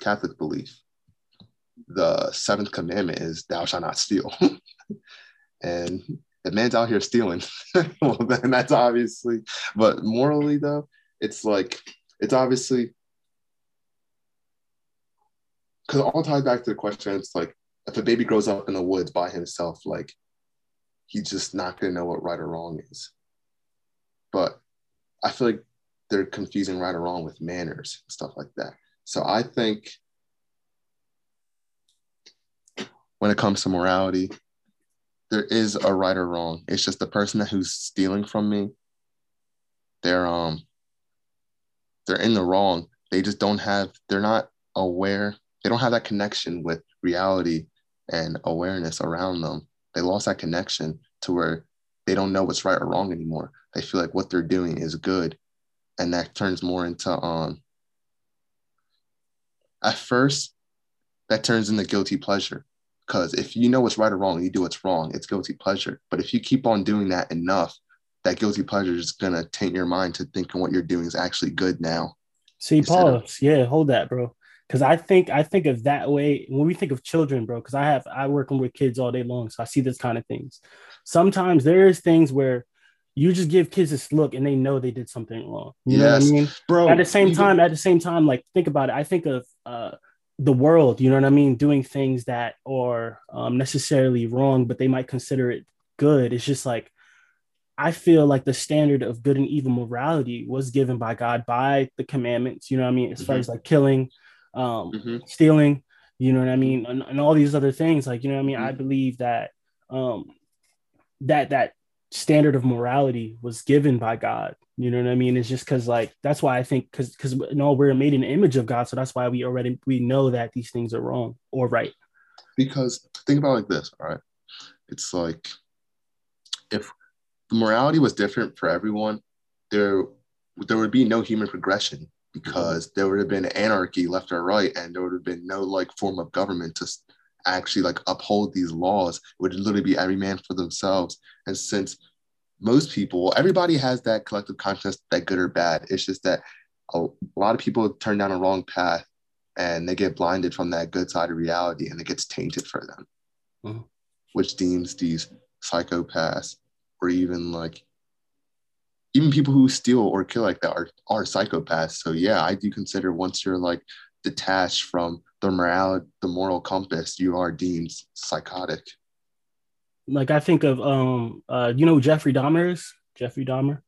Catholic belief, the seventh commandment is thou shalt not steal. And the man's out here stealing. Well, then that's obviously, but morally though, it's like, it's obviously, because it all ties back to the question, it's like, if a baby grows up in the woods by himself, like he's just not going to know what right or wrong is. But I feel like they're confusing right or wrong with manners and stuff like that. So I think when it comes to morality, there is a right or wrong. It's just the person who's stealing from me, they're in the wrong. They just they're not aware. They don't have that connection with reality and awareness around them. They lost that connection to where they don't know what's right or wrong anymore. They feel like what they're doing is good. And that turns more into, at first, that turns into guilty pleasure. Because if you know what's right or wrong, and you do what's wrong, it's guilty pleasure. But if you keep on doing that enough, that guilty pleasure is going to taint your mind to thinking what you're doing is actually good now. See, pause. Yeah, hold that, bro. Because I think of that way when we think of children, bro, because I work with kids all day long. So I see this kind of things. Sometimes there is things where you just give kids this look and they know they did something wrong. You know what I mean? Bro, at the same time, like think about it. I think of the world, you know what I mean? Doing things that are necessarily wrong, but they might consider it good. It's just like, I feel like the standard of good and evil morality was given by God by the commandments, you know what I mean? As far as like killing, stealing, you know what I mean? And all these other things, like, you know what I mean? I believe that that standard of morality was given by God, you know what I mean? It's just because, like, that's why I think, because no, we're made in the image of God. So that's why we know that these things are wrong or right. Because think about it like this, all right? It's like, if morality was different for everyone, there would be no human progression, because there would have been anarchy left or right, and there would have been no like form of government to actually like uphold these laws. It would literally be every man for themselves. And since most people, everybody has that collective consciousness that good or bad, it's just that a lot of people turn down a wrong path and they get blinded from that good side of reality, and it gets tainted for them, which deems these psychopaths, or even like, even people who steal or kill like that are psychopaths. So yeah, I do consider once you're like detached from the moral compass, you are deemed psychotic. Like I think of, you know, Jeffrey Dahmer.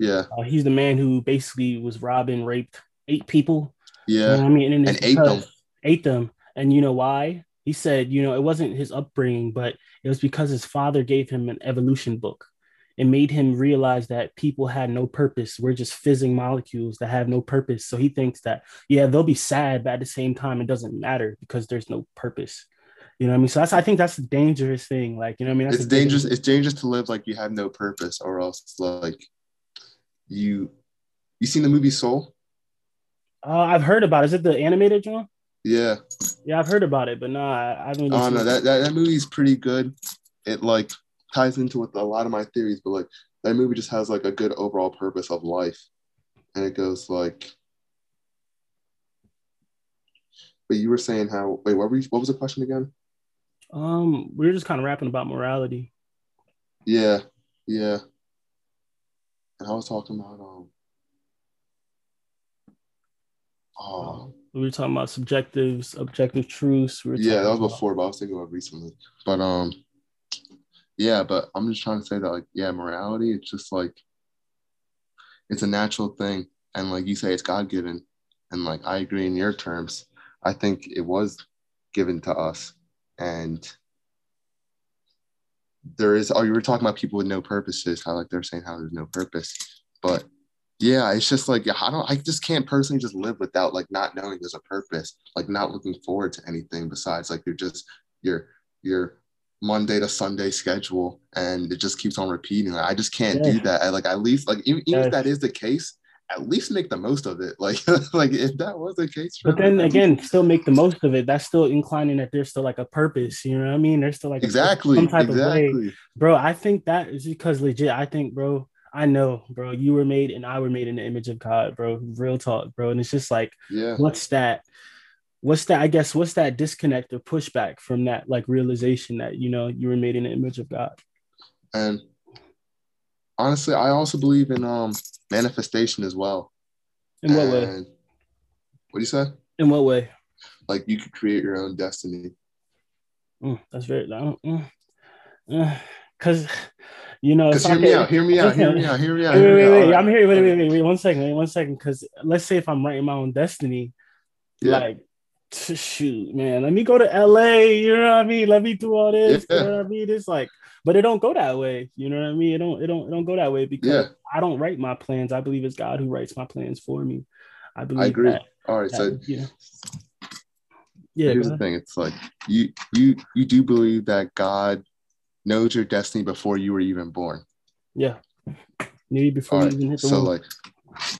Yeah. He's the man who basically was robbed and raped 8 people. Yeah. You know I mean, and ate them. And you know why? He said, you know, it wasn't his upbringing, but it was because his father gave him an evolution book. It made him realize that people had no purpose. We're just fizzing molecules that have no purpose. So he thinks that, yeah, they'll be sad, but at the same time, it doesn't matter because there's no purpose. You know what I mean? So that's, I think that's a dangerous thing. Like, you know what I mean? It's dangerous. It's dangerous to live like you have no purpose, or else like you seen the movie Soul? I've heard about it. Is it the animated one? Yeah. Yeah, I've heard about it, but I haven't. Really seen that movie's pretty good. It like ties into with a lot of my theories, but like that movie just has like a good overall purpose of life, and it goes like. But you were saying how? Wait, what was the question again? We were just kind of rapping about morality. Yeah, and I was talking about we were talking about objective truths. That was before, but I was thinking about recently. But yeah, but I'm just trying to say that, like, yeah, morality, it's just like, it's a natural thing. And like you say, it's God-given. And like, I agree in your terms. I think it was given to us. And there is, you were talking about people with no purposes, how like they're saying how there's no purpose. But yeah, it's just like, I just can't personally just live without like not knowing there's a purpose, like not looking forward to anything besides like you're just, you're Monday to Sunday schedule, and it just keeps on repeating. Like, I just can't do that. At least, even if that is the case, at least make the most of it. Like, like if that was the case, but then again, still make the most of it. That's still inclining that there's still like a purpose. You know what I mean? There's still like some type of way, bro. I think that is because legit. I think, bro. I know, bro. You were made, and I were made in the image of God, bro. Real talk, bro. And it's just like, yeah. What's that disconnect or pushback from that, like, realization that, you know, you were made in the image of God? And honestly, I also believe in manifestation as well. In what way? What do you say? In what way? Like, you could create your own destiny. That's very loud. Because, you know. Hear me out. Wait, 1 second. Because let's say if I'm writing my own destiny, like, shoot, man, let me go to LA, you know what I mean? Let me do all this, you know what I mean? It's like, but it don't go that way, you know what I mean? It don't go that way, because I don't write my plans. I believe it's God who writes my plans for me. I agree. All right, so here's the thing. It's like you do believe that God knows your destiny before you were even born. Yeah, maybe before you even hit the womb. Like,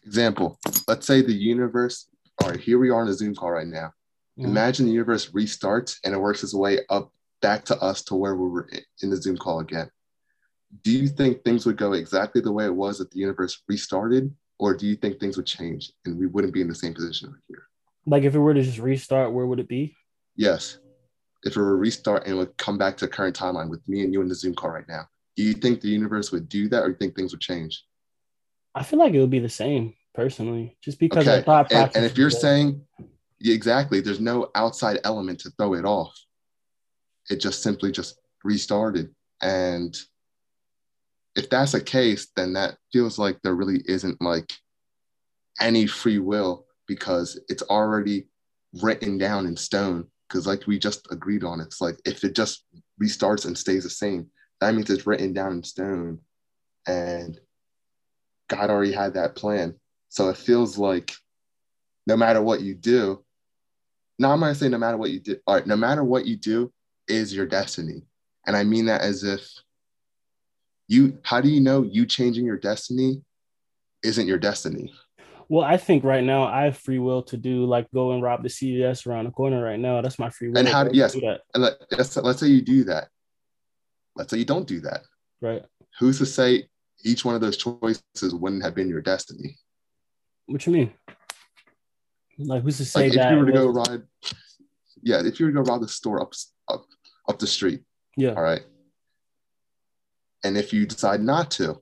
example, let's say the universe. All right, here we are on a Zoom call right now. Imagine the universe restarts and it works its way up back to us to where we were in the Zoom call again. Do you think things would go exactly the way it was if the universe restarted, or do you think things would change and we wouldn't be in the same position right here? Like if it were to just restart, where would it be? Yes. If it were to restart and it would come back to the current timeline with me and you in the Zoom call right now, do you think the universe would do that, or do you think things would change? I feel like it would be the same, personally, just because I thought. And if you're saying exactly, there's no outside element to throw it off. It just simply restarted, and if that's the case, then that feels like there really isn't like any free will, because it's already written down in stone. Because like we just agreed on, it's like if it just restarts and stays the same, that means it's written down in stone and God already had that plan. So it feels like no matter what you do, now I'm going to say no matter what you do, all right, no matter what you do is your destiny. And I mean that as if you, how do you know you changing your destiny isn't your destiny? Well, I think right now I have free will to do like go and rob the CVS around the corner right now. That's my free will. And how, yes, do that. And let's say you do that. Let's say you don't do that. Right. Who's to say each one of those choices wouldn't have been your destiny? What you mean? Like who's to say like, that? If you were to go rob, yeah, if you were to go rob the store up the street. Yeah. All right. And if you decide not to,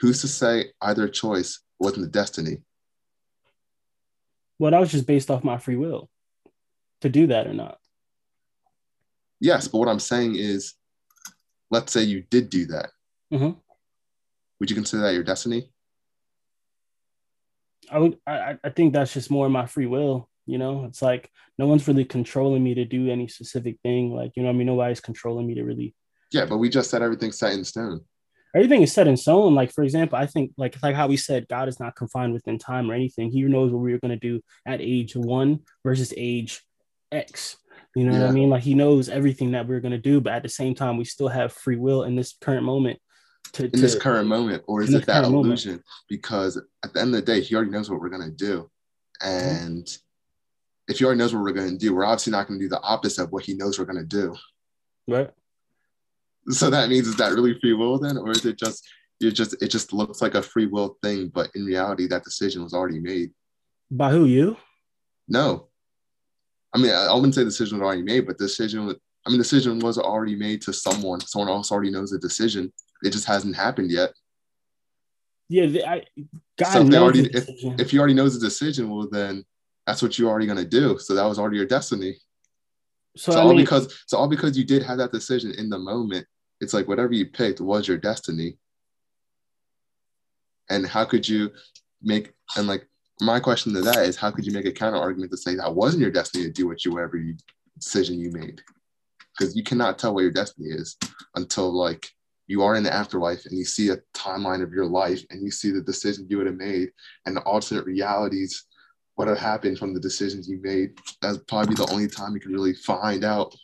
who's to say either choice wasn't the destiny? Well, that was just based off my free will to do that or not. Yes, but what I'm saying is, let's say you did do that. Mm-hmm. Would you consider that your destiny? I would. I think that's just more my free will. You know, it's like no one's really controlling me to do any specific thing. Like, you know what I mean? Nobody's controlling me to really. Yeah, but we just said everything's set in stone. Everything is set in stone. Like, for example, I think like how we said, God is not confined within time or anything. He knows what we are going to do at age 1 versus age X. You know what I mean? Like, he knows everything that we're going to do. But at the same time, we still have free will in this current moment. In this current moment. Or is it that illusion? Moment. Because at the end of the day, he already knows what we're going to do. And if he already knows what we're going to do, we're obviously not going to do the opposite of what he knows we're going to do. Right. So that means, is that really free will then? Or is it just, it just looks like a free will thing, but in reality, that decision was already made. By who, you? No. I mean, I wouldn't say the decision was already made, but decision was already made to someone. Someone else already knows the decision. It just hasn't happened yet. Yeah. If he already knows the decision, well, then that's what you're already going to do. So that was already your destiny. So all because you did have that decision in the moment, it's like whatever you picked was your destiny. And how could you make, and like my question to that is, how could you make a counter argument to say that wasn't your destiny to do whatever decision you made? Because you cannot tell what your destiny is until like you are in the afterlife and you see a timeline of your life and you see the decision you would have made and the alternate realities, what would happen from the decisions you made. That's probably the only time you can really find out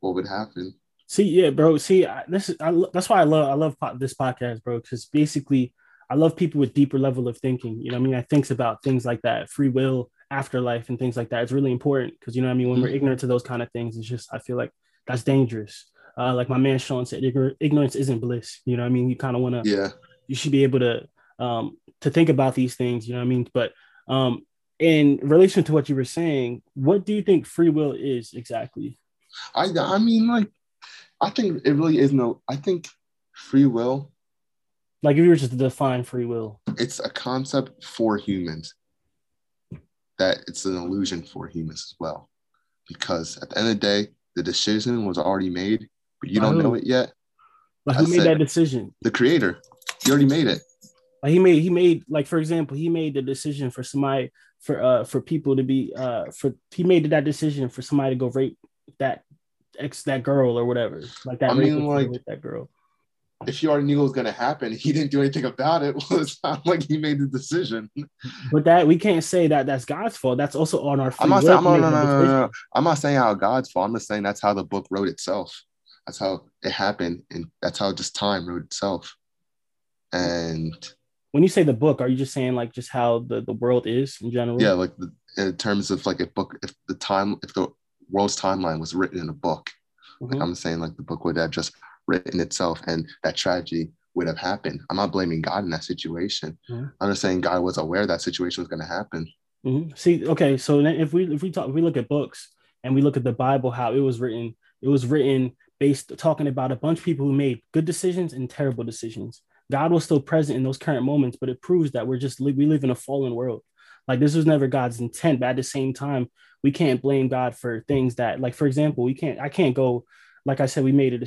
what would happen. See, yeah, bro. See, that's why I love this podcast, bro, because basically I love people with deeper level of thinking. You know what I mean? I think about things like that, free will, afterlife, and things like that. It's really important because, you know what I mean? When we're ignorant to those kind of things, it's just, I feel like that's dangerous. Like my man Sean said, ignorance isn't bliss. You know what I mean? You kind of want to, you should be able to think about these things, you know what I mean? But, in relation to what you were saying, what do you think free will is exactly? I mean, like, I think it really is no, I think free will. Like if you were just to define free will. It's a concept for humans that it's an illusion for humans as well. Because at the end of the day, the decision was already made, but you don't know it yet. But who made that decision? The creator. He already made it. Like he made like, for example, he made the decision for somebody for somebody to go rape that girl or whatever. Like that. I mean, like that girl. If you already knew it was gonna happen, he didn't do anything about it. Well, it's not like he made the decision. But that we can't say that that's God's fault. That's also on our free will. I'm not saying how God's fault. I'm just saying that's how the book wrote itself. That's how it happened, and that's how just time wrote itself. And when you say the book, are you just saying like just how the world is in general? Yeah, like in terms of like if the world's timeline was written in a book, like I'm saying like the book would have just written itself and that tragedy would have happened. I'm not blaming God in that situation. Mm-hmm. I'm just saying God was aware that situation was going to happen. Mm-hmm. See, okay, so if we look at books and we look at the Bible, how it was written based talking about a bunch of people who made good decisions and terrible decisions. God was still present in those current moments, but it proves that we live in a fallen world. Like this was never God's intent, but at the same time, we can't blame God for things that, like for example, I can't go, like I said, I made a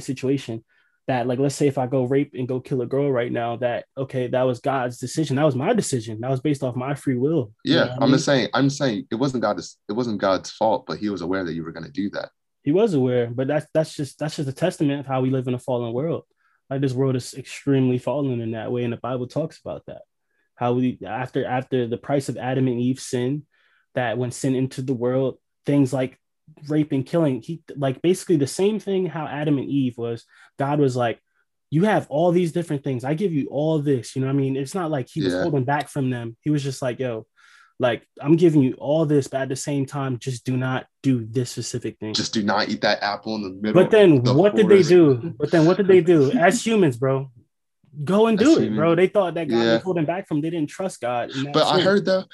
situation that, like, let's say if I go rape and go kill a girl right now, that, okay, that was God's decision. That was my decision. That was based off my free will. Yeah, you know I'm saying it wasn't God's fault, but he was aware that you were going to do that. He was aware, but that's just a testament of how we live in a fallen world. Like, this world is extremely fallen in that way, and the Bible talks about that. How we after the price of Adam and Eve's sin, that when sin entered the world, things like rape and killing, he, like, basically the same thing how Adam and Eve was, God was like, you have all these different things, I give you all this, you know what I mean? It's not like he was holding back from them. He was just like, yo, like, I'm giving you all this, but at the same time, just do not do this specific thing. Just do not eat that apple in the middle. But then what did they do as humans, bro? Go and do it, bro. They thought that God was holding back from them. They didn't trust God. But I heard that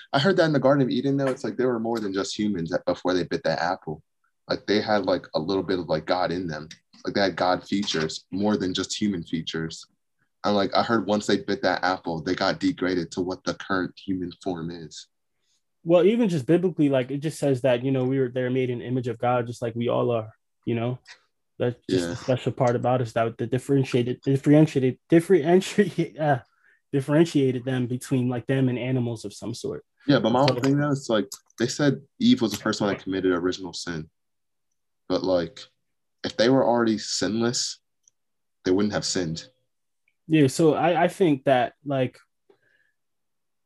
in the Garden of Eden, though, it's like they were more than just humans before they bit that apple. Like, they had like a little bit of like God in them. Like, they had God features more than just human features. And like, I heard once they bit that apple, they got degraded to what the current human form is. Well, even just biblically, like, it just says that, you know, they're made in the image of God, just like we all are, you know. That's just the special part about us, that the differentiated them between like them and animals of some sort. Yeah, but my whole thing though, it's like they said Eve was the first one that committed original sin. But like, if they were already sinless, they wouldn't have sinned. Yeah, so I think that like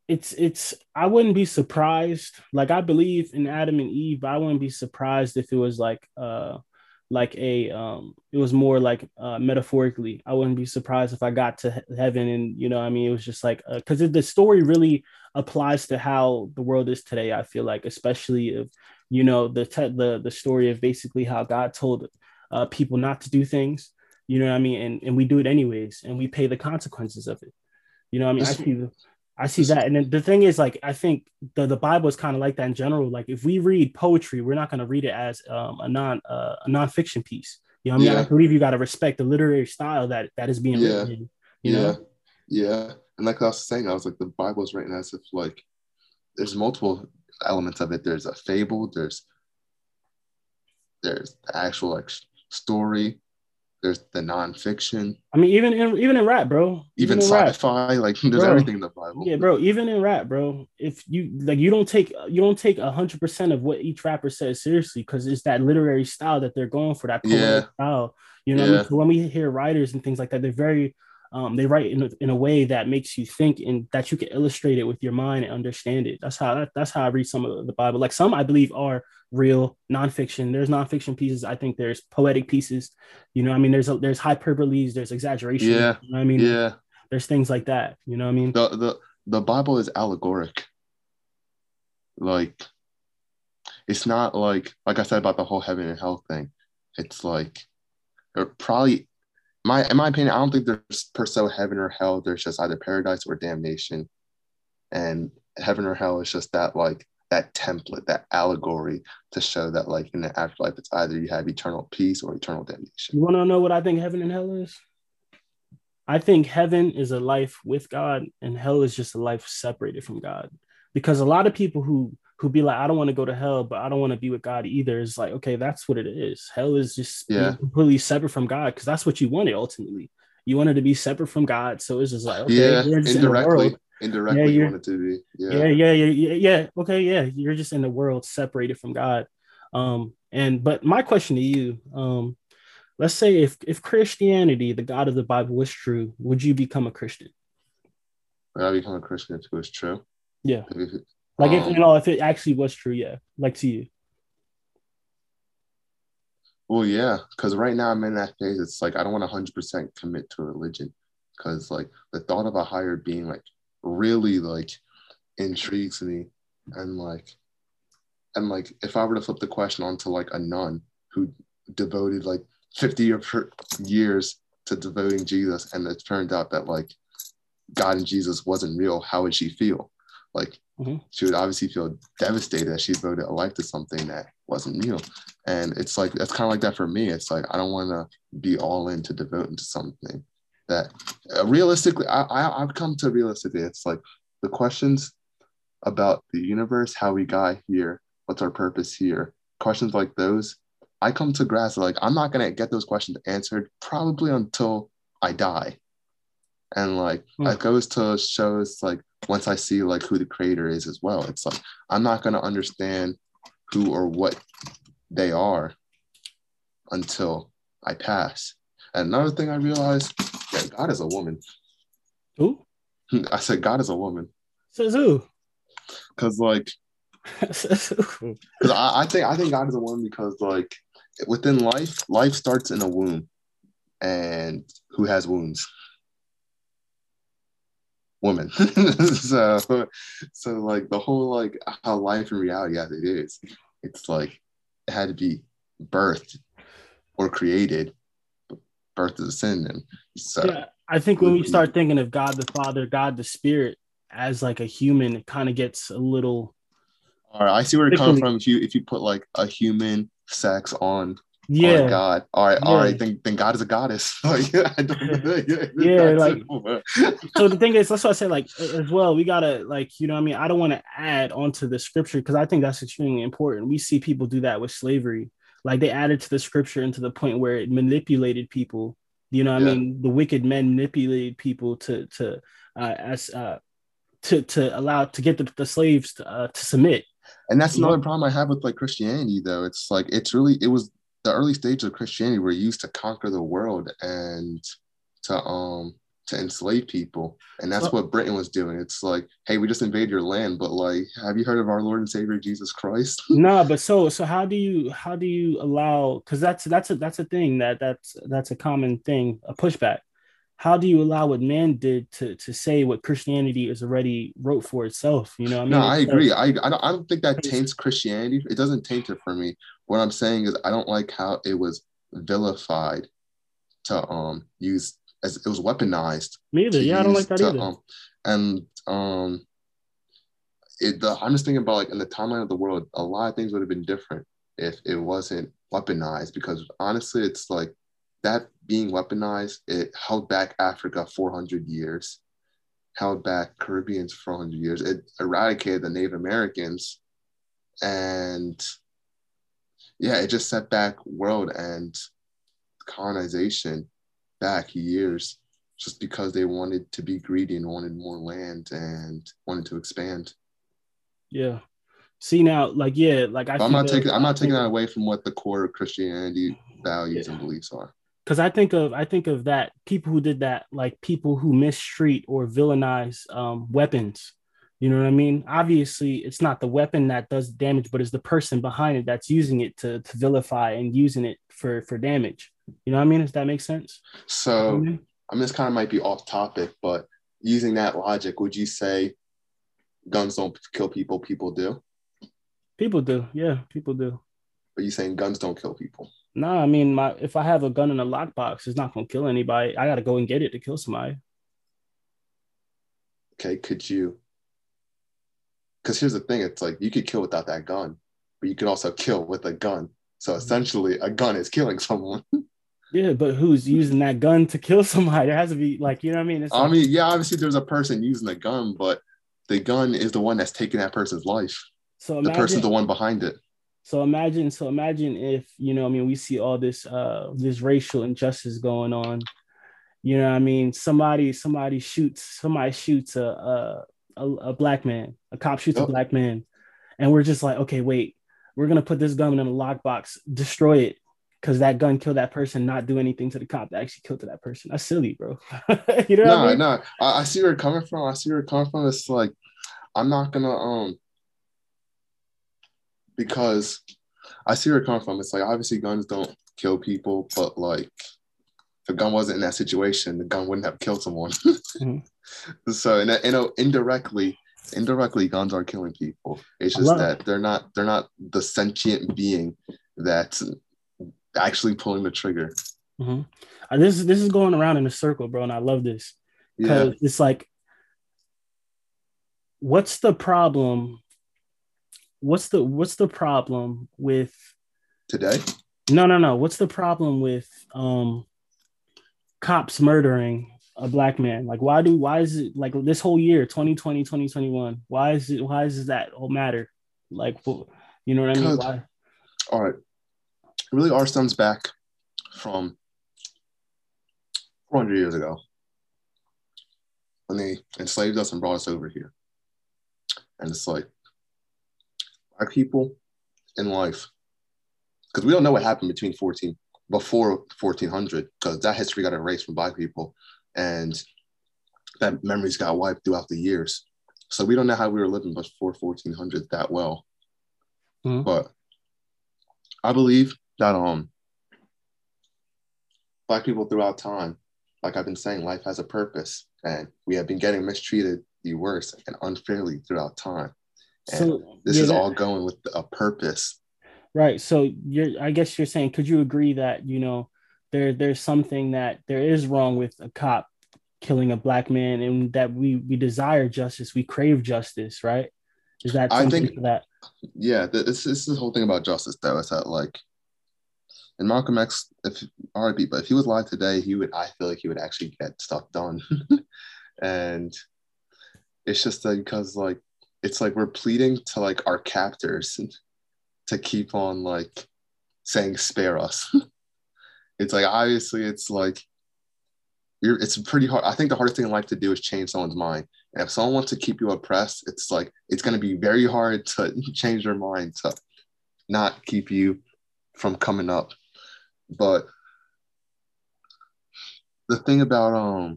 it's I wouldn't be surprised. Like, I believe in Adam and Eve, but I wouldn't be surprised if it was metaphorically. I wouldn't be surprised if I got to heaven and, you know what I mean, it was just like, because the story really applies to how the world is today, I feel like, especially if, you know, the story of basically how God told people not to do things, you know what I mean, and we do it anyways, and we pay the consequences of it, you know what I mean. I see that. And then the thing is, like, I think the Bible is kind of like that in general. Like, if we read poetry, we're not going to read it as a nonfiction piece. You know what I mean? Yeah. I believe you got to respect the literary style that is being written. You know? Yeah. And like I was saying, I was like, the Bible is written as if, like, there's multiple elements of it. There's a fable. There's the actual, like, story. There's the nonfiction. I mean, even in rap, bro. Even sci-fi, rap. Like, there's everything in the Bible. Yeah, bro. Even in rap, bro. If you like, you don't take 100% of what each rapper says seriously, because it's that literary style that they're going for, that poetic style. You know what I mean? So when we hear writers and things like that, they're very, they write in a way that makes you think, and that you can illustrate it with your mind and understand it. That's how I read some of the Bible. Like, some I believe are real nonfiction. There's nonfiction pieces. I think there's poetic pieces. You know what I mean? There's hyperboles. There's exaggeration. Yeah. You know what I mean? Yeah. There's things like that. You know what I mean? The Bible is allegoric. Like, it's not like I said about the whole heaven and hell thing. It's like, it probably, in my opinion, I don't think there's per se heaven or hell. There's just either paradise or damnation. And heaven or hell is just that, like, that template, that allegory to show that, like, in the afterlife, it's either you have eternal peace or eternal damnation. You want to know what I think heaven and hell is? I think heaven is a life with God, and hell is just a life separated from God. Because a lot of people who be like, I don't want to go to hell, but I don't want to be with God either. It's like, okay, that's what it is. Hell is just being completely separate from God, because that's what you wanted ultimately. You wanted to be separate from God, so it's just like, okay, you're just indirectly. Indirectly, you want it to be. Yeah. Okay, yeah. You're just in the world separated from God. But my question to you, let's say if Christianity, the God of the Bible, was true, would you become a Christian? Would I become a Christian if it was true? Yeah. Like, if it actually was true, yeah. Like, to you. Well, yeah, because right now I'm in that phase. It's like, I don't want to 100% commit to a religion, because, like, the thought of a higher being, like, really, like, intrigues me, and like if I were to flip the question onto, like, a nun who devoted like 50 years to devoting Jesus, and it turned out that, like, God and Jesus wasn't real, how would she feel? Like, she would obviously feel devastated that she devoted a life to something that wasn't real. And it's like, that's kind of like that for me. It's like, I don't want to be all in to devoting to something that realistically, I've come to realistically, it's like the questions about the universe, how we got here, what's our purpose here, questions like those, I come to grasp, like, I'm not going to get those questions answered probably until I die. And like it goes to show us like once I see like who the creator is as well, it's like I'm not going to understand who or what they are until I pass. And another thing I realized, yeah, God is a woman. Who? I said God is a woman. Says who? Because like, I think God is a woman because like within life starts in a womb, and who has wombs? Women. so like the whole like how life and reality as it is, it's like it had to be birthed or created. Birth is a synonym. So yeah, I think when we start thinking of God the Father, God the Spirit as like a human, it kind of gets a little. All right, I see where it comes from. If you put like a human sex on God, all right, then God is a goddess. Like, I don't know. Yeah, like so. The thing is, that's what I say. Like as well, we gotta like you know what I mean. I don't want to add onto the scripture because I think that's extremely important. We see people do that with slavery. Like they added to the scripture and to the point where it manipulated people. You know what I mean? The wicked men manipulated people to get the slaves to submit. And that's another problem I have with like Christianity though. It's like, it was the early stages of Christianity were used to conquer the world and to enslave people. And that's what Britain was doing. It's like, hey, we just invaded your land, but like, have you heard of our Lord and Savior Jesus Christ? No, but so how do you allow, because that's a thing that's a common thing, a pushback. How do you allow what man did to say what Christianity is already wrote for itself? You know what I mean? No, I agree. I don't think that taints Christianity. It doesn't taint it for me. What I'm saying is I don't like how it was vilified to use as it was weaponized. Me either. Yeah, I don't like that either. I'm just thinking about like in the timeline of the world, a lot of things would have been different if it wasn't weaponized. Because honestly, it's like that being weaponized, it held back Africa 400 years, held back Caribbeans 400 years. It eradicated the Native Americans, and yeah, it just set back world and colonization back years just because they wanted to be greedy and wanted more land and wanted to expand. Yeah. See now, like, yeah, like I'm not taking that away from what the core of Christianity values and beliefs are. Because I think of that people who did that, like people who mistreat or villainize weapons. You know what I mean? Obviously, it's not the weapon that does damage, but it's the person behind it that's using it to vilify and using it for damage. You know what I mean? Does that make sense? So, I mean, this kind of might be off topic, but using that logic, would you say guns don't kill people, people do? People do. Yeah, people do. Are you saying guns don't kill people? No, I mean, if I have a gun in a lockbox, it's not going to kill anybody. I got to go and get it to kill somebody. Okay, could you? Because here's the thing. It's like you could kill without that gun, but you could also kill with a gun. So essentially, a gun is killing someone. Yeah, but who's using that gun to kill somebody? There has to be like, you know what I mean? It's yeah, obviously there's a person using the gun, but the gun is the one that's taking that person's life. So imagine, the person's the one behind it. So imagine if, you know, I mean, we see all this this racial injustice going on. You know what I mean? Somebody shoots a black man. A cop shoots a black man, and we're just like, okay, wait. We're going to put this gun in a lockbox, destroy it, because that gun killed that person, not do anything to the cop that actually killed that person. That's silly, bro. You know what I mean? No. I see where you're coming from. It's like, I'm not going to, because I see where you're coming from. It's like, obviously guns don't kill people, but like, if the gun wasn't in that situation, the gun wouldn't have killed someone. Mm-hmm. So, and you know, indirectly guns are killing people. It's just that they're not the sentient being that's actually pulling the trigger. Mm-hmm. This is going around in a circle, bro, and I love this because it's like, what's the problem? What's the problem with today? No. What's the problem with cops murdering a black man? Like, why is it like this whole year 2020 2021, why is that all matter? Like, you know what I mean? Why? All right, it really all stems back from 400 years ago, when they enslaved us and brought us over here. And it's like, black people in life, because we don't know what happened before 1400, because that history got erased from black people, and that memories got wiped throughout the years. So we don't know how we were living before 1400 that well. Mm-hmm. But I believe that black people throughout time, like I've been saying, life has a purpose, and we have been getting mistreated the worst and unfairly throughout time. And so this is all going with a purpose. Right. So I guess you're saying, could you agree that, you know, there's something that there is wrong with a cop killing a black man, and that we desire justice, we crave justice, right? Is that something I think, for that? Yeah, this is the whole thing about justice, though. It's that, like, in Malcolm X, R.I.P., but if he was alive today, I feel like he would actually get stuff done. And it's just that, because, like, it's like we're pleading to, like, our captors to keep on, like, saying spare us. It's like, obviously, it's like, it's pretty hard. I think the hardest thing in life to do is change someone's mind. And if someone wants to keep you oppressed, it's like, it's going to be very hard to change their mind to not keep you from coming up. But the thing about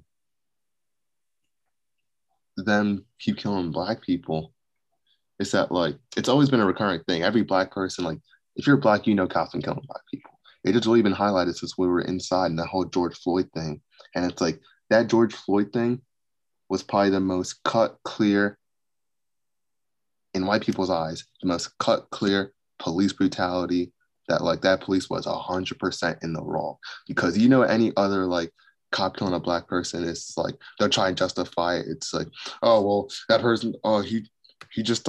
them keep killing black people is that, like, it's always been a recurring thing. Every black person, like, if you're black, you know cops been killing black people. It just really been highlighted since we were inside, and the whole George Floyd thing. And it's like, that George Floyd thing was probably the most cut clear, in white people's eyes, the most cut clear police brutality, that, like, that police was 100% in the wrong. Because, you know, any other, like, cop killing a black person, it's like, they'll try and justify it. It's like, oh, well, that person, oh, he just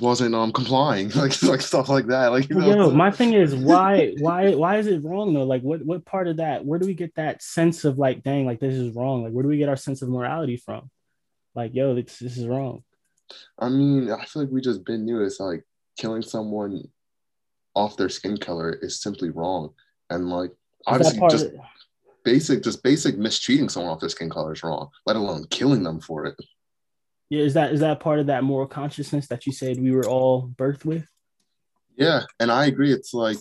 wasn't complying, like stuff like that. Like, you know? Yo, my thing is, why is it wrong though? Like, what part of that? Where do we get that sense of, like, dang, like, this is wrong? Like, where do we get our sense of morality from? Like, yo, this is wrong. I mean, I feel like we just been new. It's like, killing someone off their skin color is simply wrong, and, like, obviously just basic mistreating someone off their skin color is wrong, let alone killing them for it. Yeah, is that part of that moral consciousness that you said we were all birthed with? Yeah, and I agree. It's like,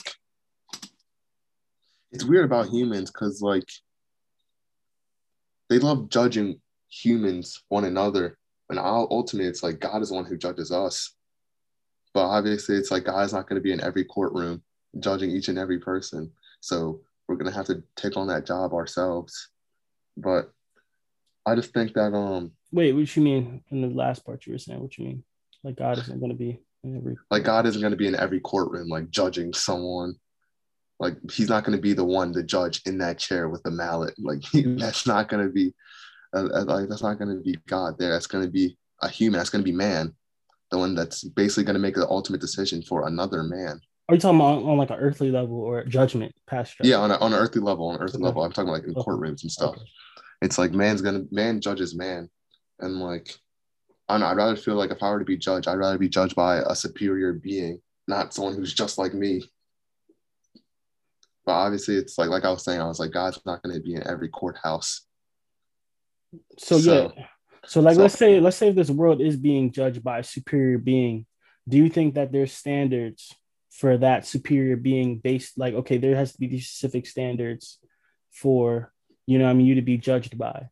it's weird about humans, because, like, they love judging humans, one another, and ultimately it's like God is the one who judges us. But obviously it's like God's not going to be in every courtroom judging each and every person. So we're going to have to take on that job ourselves. But I just think that Wait, what you mean in the last part you were saying? What you mean? Like, God isn't going to be in every... Like, God isn't going to be in every courtroom, like, judging someone. Like, he's not going to be the one to judge in that chair with the mallet. Like, that's not going to be... like, that's not going to be God there. That's going to be a human. That's going to be man. The one that's basically going to make the ultimate decision for another man. Are you talking about on like, an earthly level or judgment? Past judgment? Yeah, on an earthly level. On an earthly level. I'm talking, like, in courtrooms and stuff. Okay. It's like, man judges man. And, like, I don't know, I'd rather feel like if I were to be judged, I'd rather be judged by a superior being, not someone who's just like me. But obviously, it's like I was saying, I was like, God's not going to be in every courthouse. So yeah. So, like, let's say this world is being judged by a superior being. Do you think that there's standards for that superior being based, like, okay, there has to be these specific standards for, you know what I mean, you to be judged by?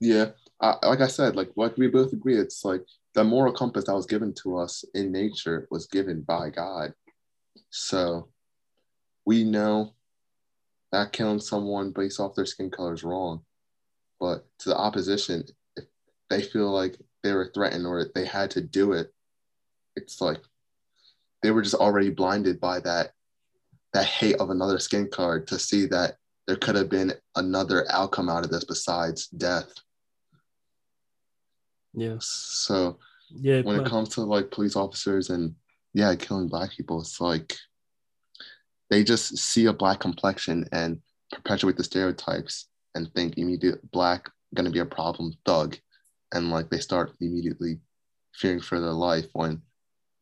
Yeah. Like I said, like we both agree, it's like the moral compass that was given to us in nature was given by God. So we know that killing someone based off their skin color is wrong. But to the opposition, if they feel like they were threatened or they had to do it, it's like they were just already blinded by that hate of another skin color to see that there could have been another outcome out of this besides death. Yeah. So yeah, when it comes to, like, police officers and killing black people, it's like they just see a black complexion and perpetuate the stereotypes and think immediate black gonna be a problem thug, and, like, they start immediately fearing for their life, when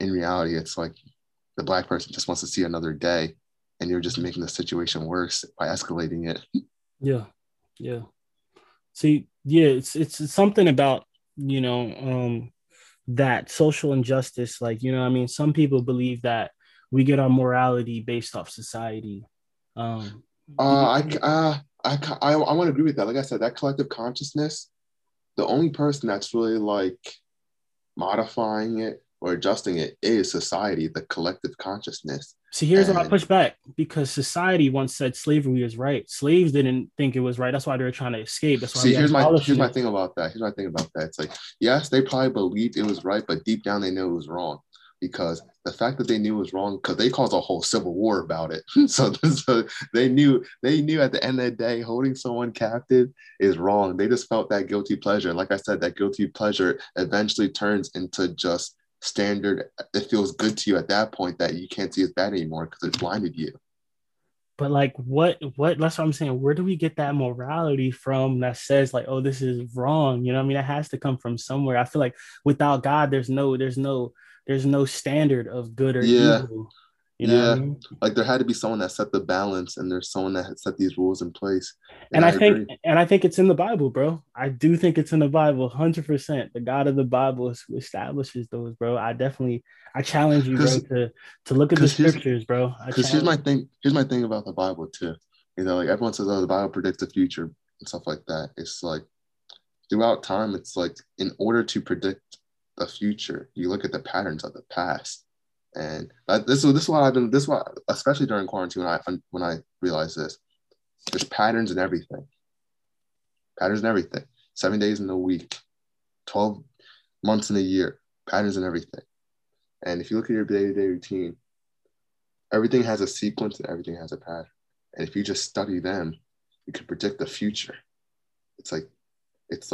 in reality it's like the black person just wants to see another day, and you're just making the situation worse by escalating it. Yeah. Yeah. See, yeah, it's something about, you know, that social injustice, like, you know, I mean, some people believe that we get our morality based off society. I want to agree with that. Like I said, that collective consciousness, the only person that's really like modifying it or adjusting it is society, the collective consciousness. See, here's where I push back, because society once said slavery was right. Slaves didn't think it was right. That's why they were trying to escape. That's why. See, here's my thing about that. It's like, yes, they probably believed it was right, but deep down they knew it was wrong, because the fact that they knew it was wrong, because they caused a whole civil war about it. So they knew at the end of the day, holding someone captive is wrong. They just felt that guilty pleasure. Like I said, that guilty pleasure eventually turns into just standard. It feels good to you at that point that you can't see as bad anymore because it blinded you. But like, what that's what I'm saying, where do we get that morality from that says like, oh, this is wrong? You know what I mean? It has to come from somewhere. I feel like without God, there's no standard of good or evil. You know what I mean? Like, there had to be someone that set the balance, and there's someone that set these rules in place. And I think it's in the Bible, bro. I do think it's in the Bible, 100%. The God of the Bible establishes those, bro. I challenge you, bro, to look at the scriptures, bro. Because here's my thing about the Bible too. You know, like, everyone says, oh, the Bible predicts the future and stuff like that. It's like, throughout time, it's like, in order to predict the future, you look at the patterns of the past. And this is why, especially during quarantine, when I realized this, there's patterns in everything, 7 days in a week, 12 months in a year, patterns in everything. And if you look at your day-to-day routine, everything has a sequence and everything has a pattern. And if you just study them, you can predict the future. It's like, it's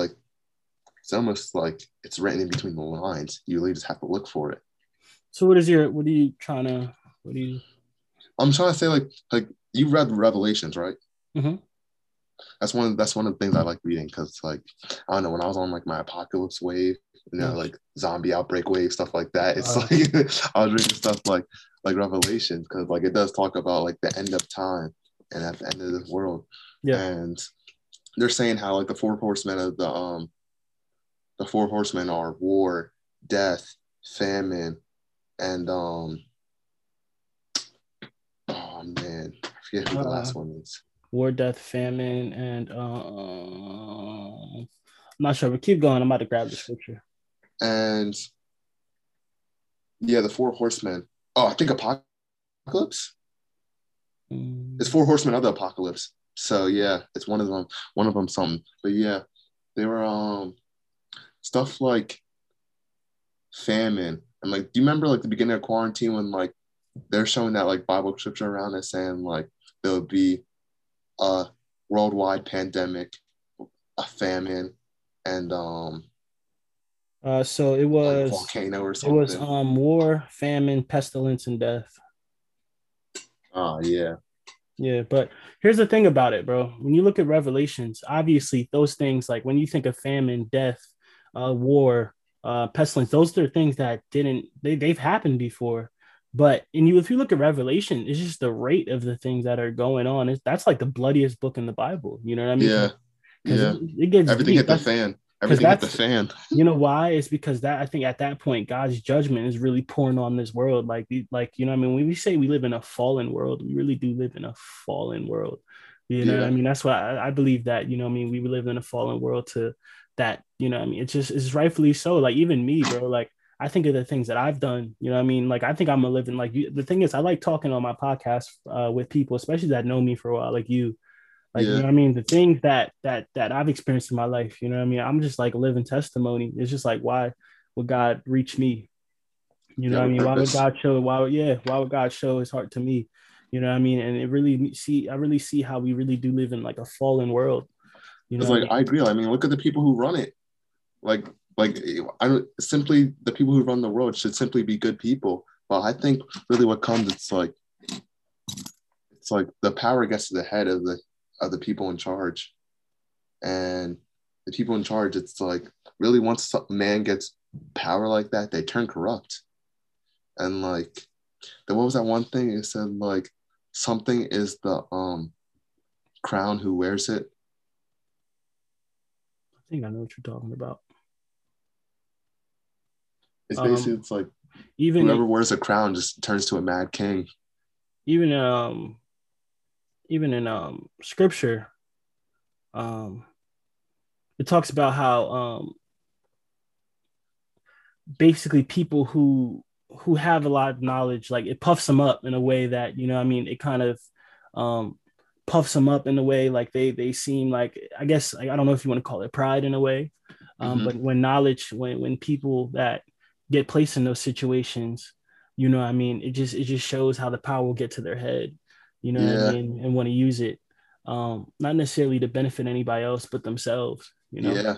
almost like it's written in between the lines. You really just have to look for it. So I'm trying to say, like you read Revelations, right? Mm-hmm. That's one of the things I like reading, because, like, I don't know, when I was on like my apocalypse wave, you know, like zombie outbreak wave, stuff like that. It's like I was reading stuff like Revelations, because like it does talk about like the end of time and at the end of this world. Yeah. And they're saying how like the four horsemen of the four horsemen are war, death, famine, and oh man, I forget who the last one is. War, death, famine, and I'm not sure, but keep going. I'm about to grab the scripture. And yeah, the four horsemen. Oh, I think apocalypse. It's four horsemen of the apocalypse. So yeah, it's one of them something. But yeah, they were stuff like famine. And like, do you remember like the beginning of quarantine when like they're showing that like Bible scripture around and saying like there'll be a worldwide pandemic, a famine, and so it was like volcano or something. It was war, famine, pestilence, and death. Oh yeah. Yeah, but here's the thing about it, bro. When you look at Revelations, obviously those things, like when you think of famine, death, war, pestilence, those are things that they've happened before. But if you look at Revelation, it's just the rate of the things that are going on. That's like the bloodiest book in the Bible. You know what I mean? Yeah. Yeah. It gets everything deep. Everything hit the fan. You know why? It's because I think at that point, God's judgment is really pouring on this world. Like, you know what I mean? When we say we live in a fallen world, we really do live in a fallen world. You know what I mean? That's why I believe that, you know what I mean? We live in a fallen world to that, you know what I mean? It's rightfully so. Like, even me, bro, like I think of the things that I've done, you know what I mean? Like, I think I'm a living, like, the thing is, I like talking on my podcast with people, especially that know me for a while, like you, like, you know what I mean? The things that I've experienced in my life, you know what I mean? I'm just like a living testimony. It's just like, why would God reach me? You know what I mean? Why would God show his heart to me? You know what I mean? And I really see how we really do live in like a fallen world. You know, it's like, I agree. I mean, look at the people who run it. The people who run the world should simply be good people. Well, I think really what comes, it's like the power gets to the head of the people in charge, and the people in charge. It's like, really, once a man gets power like that, they turn corrupt. And like, then what was that one thing? It said like something is the crown who wears it? I think I know what you're talking about. It's basically, it's like even whoever wears a crown just turns to a mad king. Even in scripture, it talks about how basically people who have a lot of knowledge, like it puffs them up in a way that, you know what I mean, it kind of puffs them up in a way like they seem like, I guess, like, I don't know if you want to call it pride in a way, but when knowledge, when people that get placed in those situations, you know what I mean, it just shows how the power will get to their head, you know what I mean, and want to use it, not necessarily to benefit anybody else but themselves, you know. Yeah.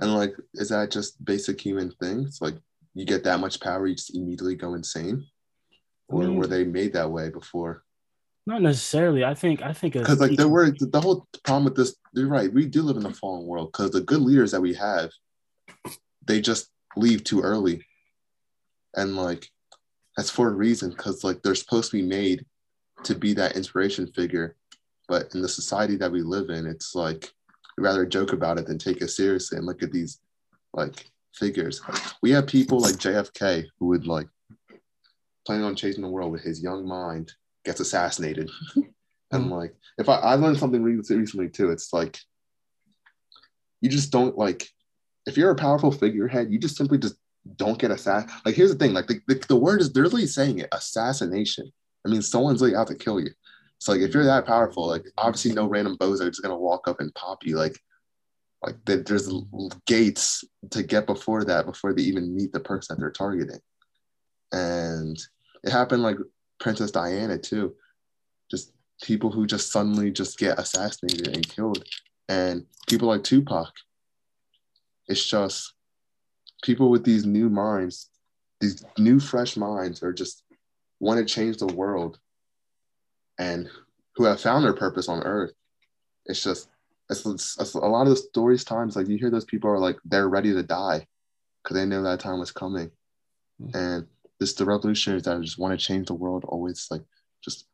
And like, is that just basic human things? Like, you get that much power, you just immediately go insane? Or were they made that way before? Not necessarily. I think because like there were the whole problem with this. You're right. We do live in a fallen world because the good leaders that we have, they just leave too early, and like that's for a reason. Because like they're supposed to be made to be that inspiration figure, but in the society that we live in, it's like we'd rather joke about it than take it seriously and look at these like figures. We have people like JFK who would like plan on changing the world with his young mind. Gets assassinated. And like, if I learned something recently too, it's like, you just don't like, if you're a powerful figurehead, you just simply just don't get assassinated. Like, here's the thing, like the word is, they're literally saying it, assassination. I mean, someone's really out to kill you. It's like, if you're that powerful, like obviously no random bozo is gonna walk up and pop you. Like there's gates to get before that, before they even meet the person that they're targeting. And it happened like Princess Diana too, just people who just suddenly just get assassinated and killed, and people like Tupac. It's just people with these new minds, these new fresh minds, are just want to change the world, and who have found their purpose on earth. It's just it's a lot of the stories times like you hear those people are like they're ready to die because they know that time was coming, and it's the revolutionaries that just want to change the world always like just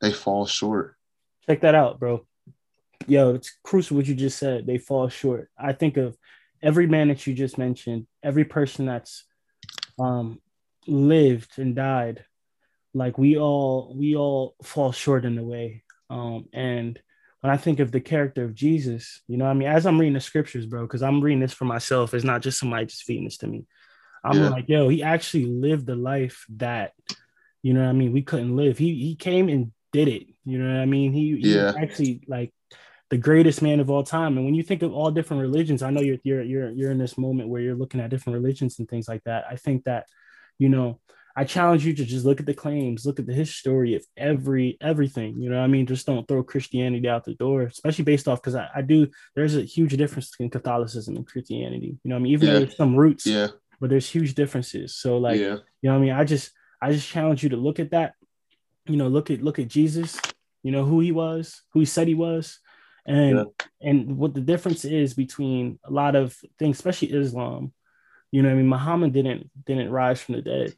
they fall short. Check that out, bro. Yo, it's crucial what you just said. They fall short. I think of every man that you just mentioned, every person that's lived and died. Like we all fall short in a way. And when I think of the character of Jesus, you know what I mean, as I'm reading the scriptures, bro, because I'm reading this for myself. It's not just somebody just feeding this to me. I'm like, yo, he actually lived the life that, you know what I mean, we couldn't live. He came and did it. You know what I mean? He actually like the greatest man of all time. And when you think of all different religions, I know you're in this moment where you're looking at different religions and things like that. I think that, you know, I challenge you to just look at the claims, look at the history of everything, you know what I mean? Just don't throw Christianity out the door, especially based off, because I do, there's a huge difference between Catholicism and Christianity. You know what I mean? Even though there's some roots. Yeah. But there's huge differences. So like, you know what I mean? I just challenge you to look at that, you know, look at Jesus, you know, who he was, who he said he was, and what the difference is between a lot of things, especially Islam. You know what I mean? Muhammad didn't rise from the dead.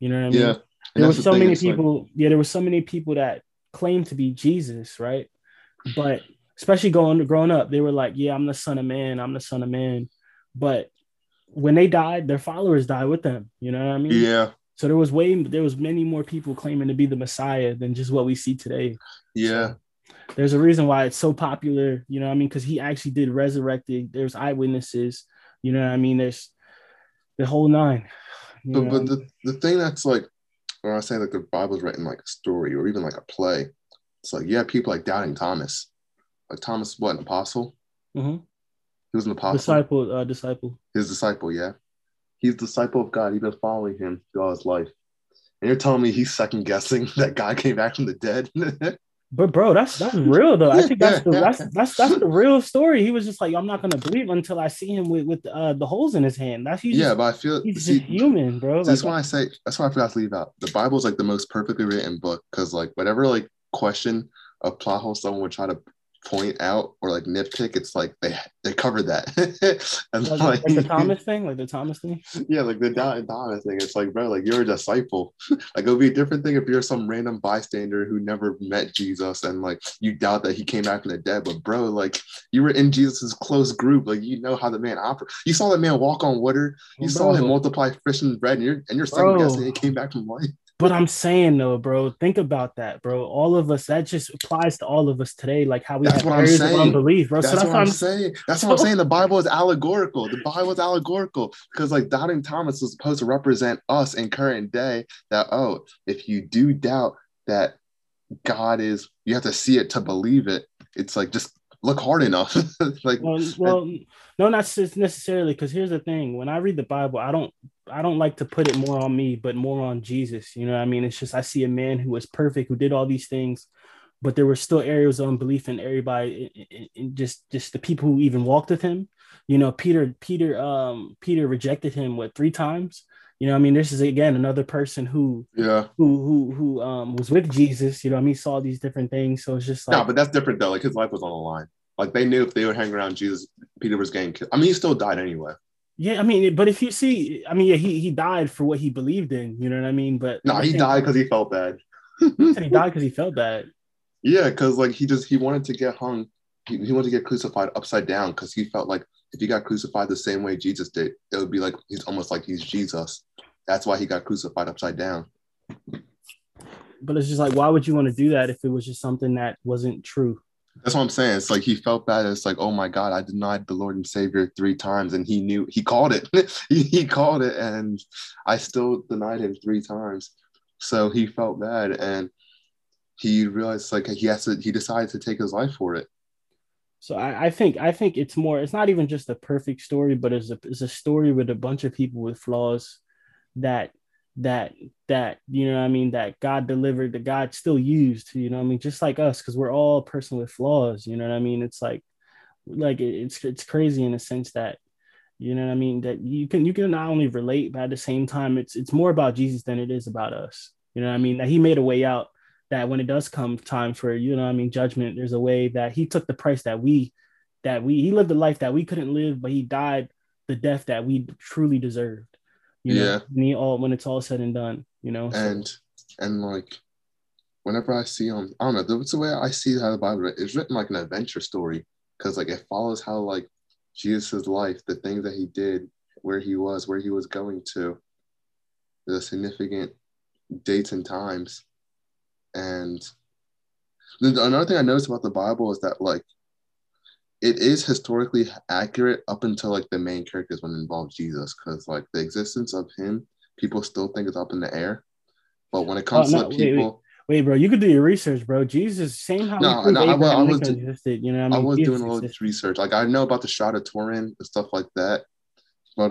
You know what I mean? Yeah. There were so many people. Like... Yeah. There were so many people that claimed to be Jesus. Right. But especially growing up, they were like, yeah, I'm the son of man. I'm the son of man. But when they died, their followers died with them. You know what I mean? Yeah. So there was many more people claiming to be the Messiah than just what we see today. Yeah. So there's a reason why it's so popular. You know what I mean? Because he actually did resurrect it. There's eyewitnesses. You know what I mean? There's the whole nine. But the thing that's like, when I say like the Bible's written like a story or even like a play, it's like, yeah, people like doubting Thomas. Like Thomas, what, an apostle? Mm-hmm. He was an apostle. Disciple. His disciple, yeah. He's the disciple of God. He's been following him throughout his life. And you're telling me he's second guessing that God came back from the dead? But bro, that's real though. I think that's the real story. He was just like, I'm not gonna believe until I see him with the holes in his hand. That's usually but I feel he's just human, bro. That's like, why I say that's why I forgot to leave out. The Bible is like the most perfectly written book because like whatever like question a plot hole someone would try to point out or like nitpick, it's like they covered that. And like the Thomas thing, yeah, like the Thomas thing. It's like, bro, like you're a disciple. Like it would be a different thing if you're some random bystander who never met Jesus and like you doubt that he came after the dead. But bro, like you were in Jesus's close group. Like you know how the man operated. You saw that man walk on water. You saw him multiply fish and bread, and you're second guessing he came back from life. But I'm saying though, bro, think about that, bro. All of us, that just applies to all of us today, like how we have areas of unbelief, bro. That's what I'm saying. That's what I'm saying. The Bible is allegorical. The Bible is allegorical because like doubting Thomas was supposed to represent us in current day that, oh, if you do doubt that God is, you have to see it to believe it. It's like, just look hard enough. Like, no, not necessarily. Because here's the thing: when I read the Bible, I don't like to put it more on me, but more on Jesus. You know what I mean? It's just I see a man who was perfect, who did all these things, but there were still areas of unbelief in everybody, and just the people who even walked with him. You know, Peter rejected him 3 times. You know what I mean? This is again another person who was with Jesus. You know what I mean? Saw these different things. So it's just like, no, but that's different though. Like his life was on the line. Like they knew if they would hang around Jesus, Peter was getting killed. I mean, he still died anyway. Yeah, I mean, but if you see, I mean, yeah, he died for what he believed in. You know what I mean? But no, he died because he felt bad. He died because he felt bad. Yeah, because like he wanted to get hung. He wanted to get crucified upside down because he felt like if he got crucified the same way Jesus did, it would be like he's almost like he's Jesus. That's why he got crucified upside down. But it's just like, why would you want to do that if it was just something that wasn't true? That's what I'm saying. It's like he felt bad. It's like, oh my God, I denied the Lord and Savior 3 times, and he knew, he called it. He called it, and I still denied him 3 times. So he felt bad, and he realized like he decided to take his life for it. So I think it's more, it's not even just a perfect story, but it's a story with a bunch of people with flaws that you know what I mean, that God delivered, that God still used, you know what I mean, just like us, because we're all a person with flaws, you know what I mean. It's like it's crazy in a sense that, you know what I mean, that you can not only relate, but at the same time it's more about Jesus than it is about us, you know what I mean, that he made a way out, that when it does come time for, you know what I mean, judgment, there's a way that he took the price that he lived a life that we couldn't live, but he died the death that we truly deserved. You know, when it's all said and done, you know. And like, whenever I see I don't know, that's the way I see how the Bible is written, like an adventure story, because like it follows how like Jesus's life, the things that he did, where he was going to, the significant dates and times. And another thing I noticed about the Bible is that like it is historically accurate up until like the main characters when it involves Jesus, because like the existence of him, people still think is up in the air. But when it comes to people, wait, bro, you could do your research, bro. Jesus, same how existed, you know what I mean? I was doing a little research. Like I know about the Shroud of Turin and stuff like that, but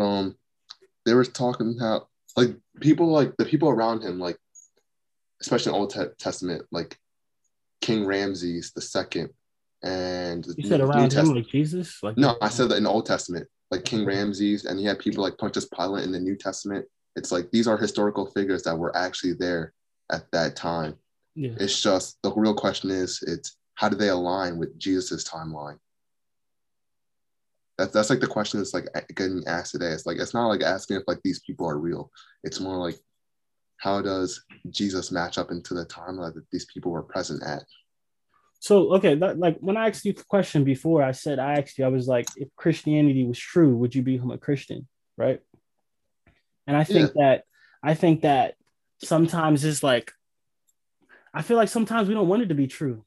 they were talking how like people, like the people around him, like especially in the Old Testament, like King Ramses II. And you said around him like Jesus? Like, no, I said that in the Old Testament, like King Ramses, and he had people like Pontius Pilate in the New Testament. It's like these are historical figures that were actually there at that time. Yeah. It's just the real question is, it's how do they align with Jesus's timeline? That's like the question that's like getting asked today. It's like it's not like asking if like these people are real. It's more like how does Jesus match up into the timeline that these people were present at? So, okay, like when I asked you the question before, I was like, if Christianity was true, would you become a Christian? Right. And I think that sometimes it's like, I feel like sometimes we don't want it to be true.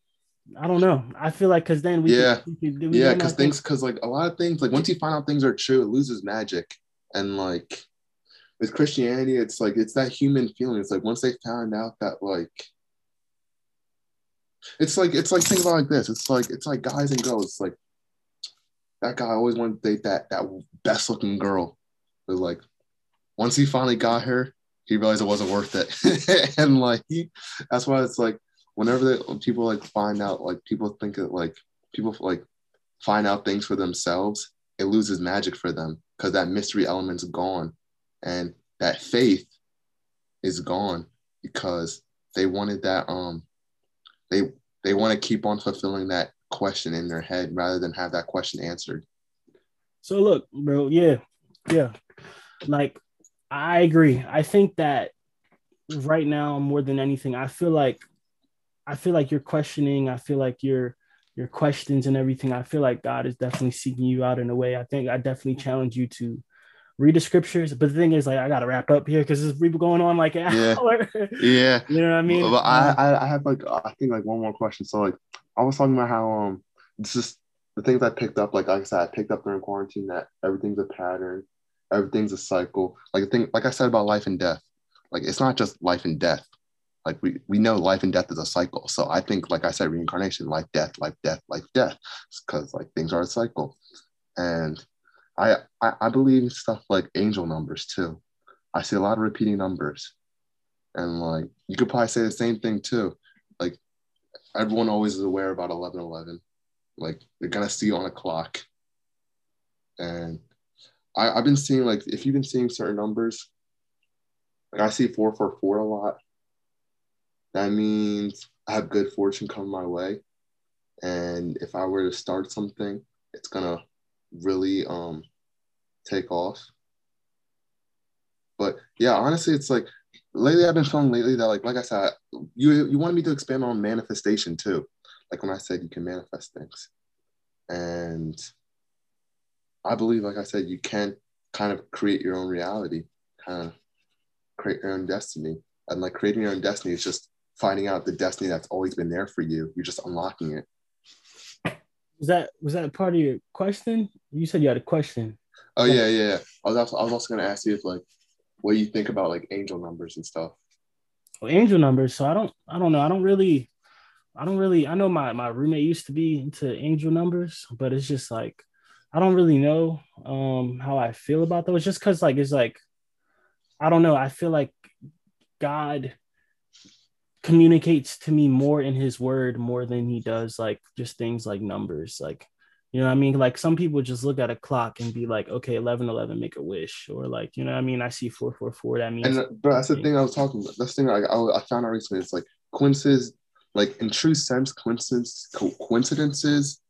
I don't know. I feel like because then because like a lot of things, like once you find out things are true, it loses magic. And like with Christianity, it's like it's that human feeling. It's like once they found out that like, It's like think about it like this. It's like guys and girls. It's like that guy always wanted to date that best looking girl. But like once he finally got her, he realized it wasn't worth it. And like that's why it's like whenever people like find out, like people think that like people like find out things for themselves, it loses magic for them because that mystery element's gone, and that faith is gone because they wanted that. They want to keep on fulfilling that question in their head rather than have that question answered. So look, bro, yeah. Like, I agree. I think that right now, more than anything, I feel like you're questioning. I feel like your questions and everything. I feel like God is definitely seeking you out in a way. I think I definitely challenge you to read the scriptures. But the thing is, like, I got to wrap up here because there's people going on like an hour. Yeah. You know what I mean? But I have like, I think like one more question. So like, I was talking about how this is the things I picked up. Like I said, I picked up during quarantine that everything's a pattern. Everything's a cycle. Like the thing, like I said about life and death, like it's not just life and death. Like we know life and death is a cycle. So I think, like I said, reincarnation, life, death, life, death, life, death, because like things are a cycle. And I believe in stuff like angel numbers too. I see a lot of repeating numbers. And like, you could probably say the same thing too. Like everyone always is aware about 11:11. Like they're going to see on a clock. And I've been seeing like, if you've been seeing certain numbers, like I see 444 a lot. That means I have good fortune coming my way. And if I were to start something, it's going to really take off. But yeah, honestly, it's like lately I've been feeling lately that like I said, you wanted me to expand on manifestation too. Like when I said you can manifest things. And I believe, like I said, you can kind of create your own reality, kind of create your own destiny. And like creating your own destiny is just finding out the destiny that's always been there for you. You're just unlocking it. Was that part of your question? You said you had a question. Oh yeah. I was also gonna ask you if like what you think about like angel numbers and stuff. Well, angel numbers. So I don't know. I don't really. I know my roommate used to be into angel numbers, but it's just like I don't really know how I feel about those. Just because like it's like I don't know. I feel like God communicates to me more in his word more than he does like just things like numbers, like, you know what I mean? Like some people just look at a clock and be like, okay, 11:11, make a wish, or like, you know what I mean? I see 444, that means. And bro, that's the thing I was talking about. That's the thing I found out recently. It's like coincidences, like in true sense, coincidences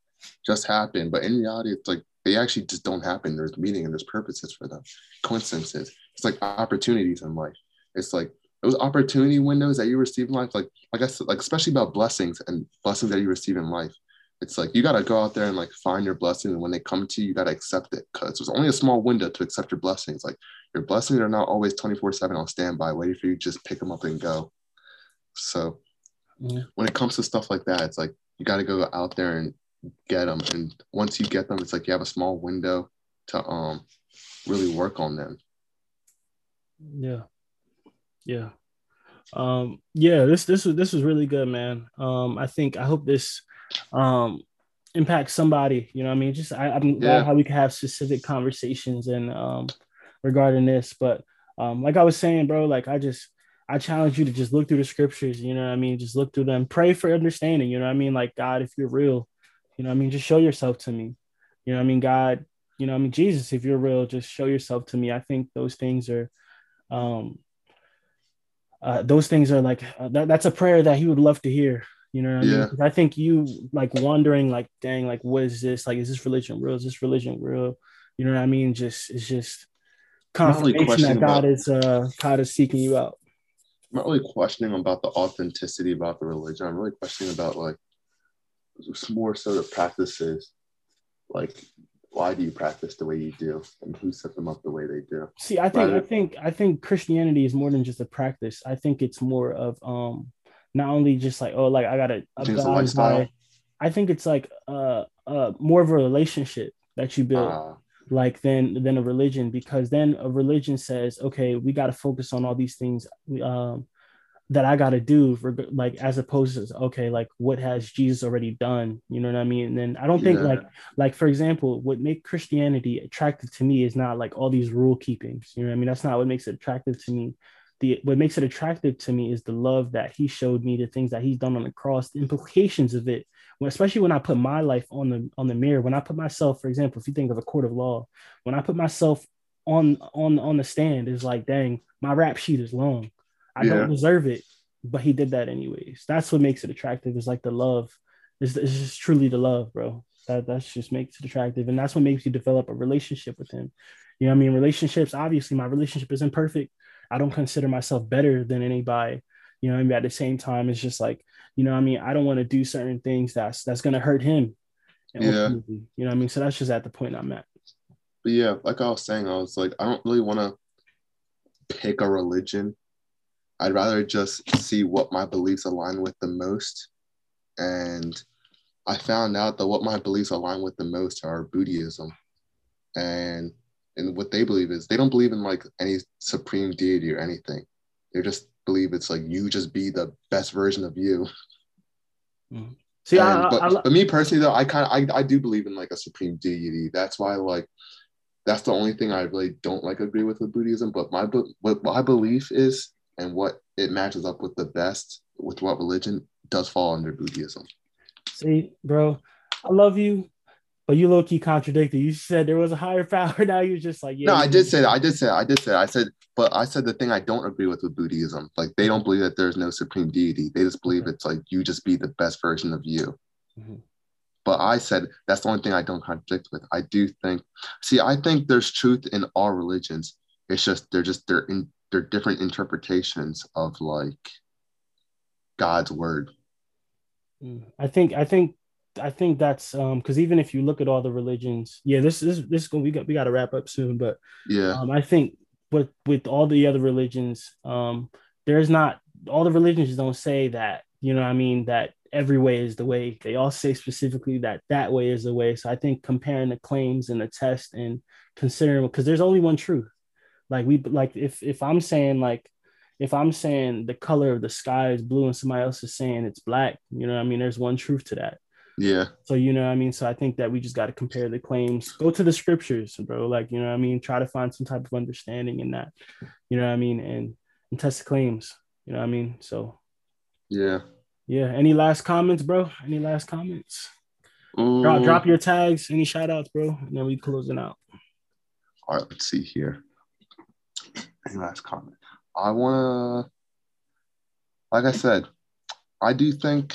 just happen, but in reality, it's like they actually just don't happen. There's meaning and there's purposes for them. Coincidences, it's like opportunities in life. It's like those opportunity windows that you receive in life, like I said, like especially about blessings that you receive in life. It's like you gotta go out there and like find your blessings, and when they come to you, you gotta accept it because there's only a small window to accept your blessings. Like your blessings are not always 24/7 on standby, waiting for you to just pick them up and go. So when it comes to stuff like that, it's like you gotta go out there and get them. And once you get them, it's like you have a small window to really work on them. Yeah. Yeah. This was really good, man. I hope this impacts somebody, you know what I mean? Just I'm glad how we can have specific conversations and regarding this. But like I was saying, bro, like I challenge you to just look through the scriptures, you know what I mean? Just look through them, pray for understanding, you know what I mean? Like, God, if you're real, you know what I mean, just show yourself to me. You know what I mean? God, you know what I mean, Jesus, if you're real, just show yourself to me. I think those things are like that's a prayer that he would love to hear, you know what I mean? Because I think you like wondering like, dang, like what is this, like is this religion real, you know what I mean? Just it's just confirmation that God is seeking you out. I'm not really questioning about the authenticity about the religion. I'm really questioning about like more so the practices, like why do you practice the way you do, and who set them up the way they do? See, I think Christianity is more than just a practice. I think it's more of not only just like, oh, like I gotta abide lifestyle. I think it's like more of a relationship that you build, like than a religion, because then a religion says, okay, we gotta focus on all these things that I gotta do, for, like as opposed to okay, like what has Jesus already done? You know what I mean? And then I don't think like for example, what make Christianity attractive to me is not like all these rule keepings. You know what I mean? That's not what makes it attractive to me. What makes it attractive to me is the love that He showed me, the things that He's done on the cross, the implications of it. Especially when I put my life on the mirror, when I put myself, for example, if you think of a court of law, when I put myself on the stand, it's like, dang, my rap sheet is long. I don't deserve it, but He did that anyways. That's what makes it attractive, is like the love It's just truly the love, bro. That just makes it attractive. And that's what makes you develop a relationship with him. You know what I mean? Relationships, obviously, my relationship is imperfect. I don't consider myself better than anybody. You know what I mean? At the same time, it's just like, you know what I mean? I don't want to do certain things that's going to hurt him. Yeah. You know what I mean? So that's just at the point I'm at. But yeah, like I was saying, I was like, I don't really want to pick a religion. I'd rather just see what my beliefs align with the most. And I found out that what my beliefs align with the most are Buddhism. And what they believe is they don't believe in like any supreme deity or anything. They just believe it's like you just be the best version of you. Mm-hmm. See, but me personally though, I do believe in like a supreme deity. That's why that's the only thing I really don't agree with Buddhism. But what my belief is and what it matches up with the best with what religion does fall under Buddhism. See, bro, I love you, but you low-key contradicted. You said there was a higher power. Now you're just like, yeah. No, I did say that. I said the thing I don't agree with Buddhism. Like, they don't believe that there's no supreme deity. They just believe it's like, you just be the best version of you. Mm-hmm. But I said, that's the only thing I don't contradict with. I think there's truth in all religions. It's just, they're different interpretations of like God's word. I think that's because even if you look at all the religions, yeah, this we got to wrap up soon, but yeah, I think with all the other religions, there's not all the religions don't say that, you know what I mean, that every way is the way. They all say specifically that way is the way. So I think comparing the claims and the test and considering, because there's only one truth. Like if I'm saying the color of the sky is blue and somebody else is saying it's black, you know what I mean? There's one truth to that. Yeah. So, you know what I mean? So I think that we just got to compare the claims, go to the scriptures, bro. Like, you know what I mean? Try to find some type of understanding in that, you know what I mean? And test the claims, you know what I mean? So. Yeah. Yeah. Any last comments, bro? Any last comments? Drop your tags, any shout outs, bro. And then we closing out. All right, let's see here. Any last comment? I want to, like I said, I do think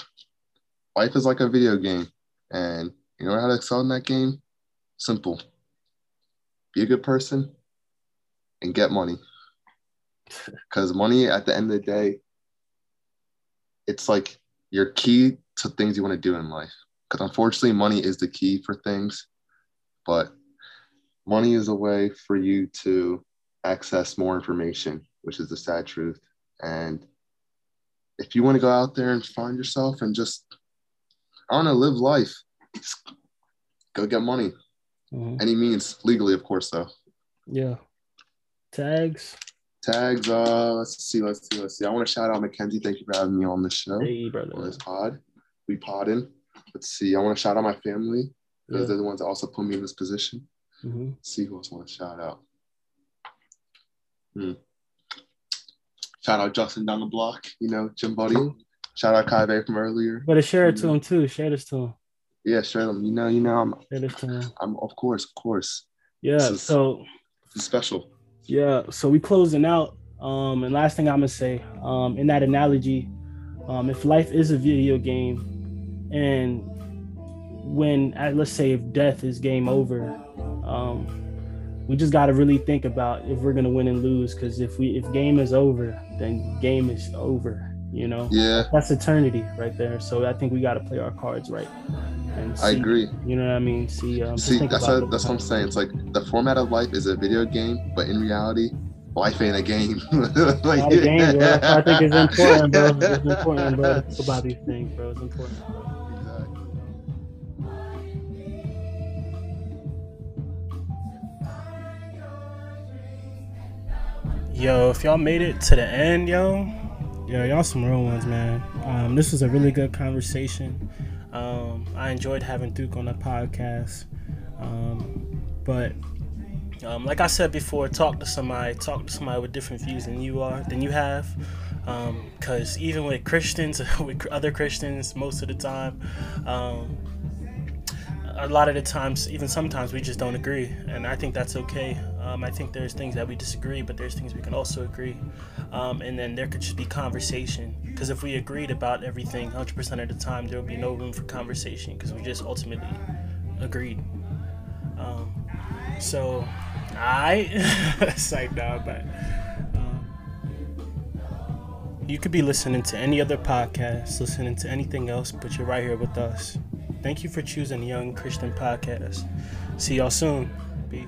life is like a video game, and you know how to excel in that game? Simple. Be a good person and get money. Because money, at the end of the day, it's like your key to things you want to do in life. Because unfortunately, money is the key for things, but money is a way for you to access more information, which is the sad truth. And if you want to go out there and find yourself and just, I don't know, live life, just go get money. Mm-hmm. Any means, legally, of course, though. Yeah. Tags. Let's see. I want to shout out Mackenzie. Thank you for having me on the show. Hey, brother. On this pod. We podding. Let's see. I want to shout out my family. Yeah. Those are the ones that also put me in this position. Mm-hmm. Let's see who else I want to shout out. Shout out Justin down the block, you know, gym buddy. Shout out Kaveh from earlier. But share it to him too. Share this to him. Yeah, share them. You know, I'm of course. Yeah. So it's special. Yeah. So we closing out. And last thing I'm gonna say, in that analogy, if life is a video game, and when let's say if death is game over, we just got to really think about if we're going to win and lose, because if game is over, then game is over, you know? Yeah. That's eternity right there. So I think we got to play our cards right. And see, I agree. You know what I mean? See, that's what I'm saying. It's like the format of life is a video game, but in reality, life ain't a game. Like, not a game, bro. I think it's important, bro. It's about these things, bro. It's important. Yo, if y'all made it to the end, y'all some real ones, man. This was a really good conversation. I enjoyed having Duke on the podcast. But like I said before, talk to somebody with different views than you have. Because even with Christians, with other Christians, most of the time, a lot of the times, even sometimes, we just don't agree, and I think that's okay. I think there's things that we disagree, but there's things we can also agree. And then there could just be conversation. Because if we agreed about everything 100% of the time, there would be no room for conversation because we just ultimately agreed. So, I... psyched out, but... you could be listening to any other podcast, listening to anything else, but you're right here with us. Thank you for choosing Young Christian Podcast. See y'all soon. Peace.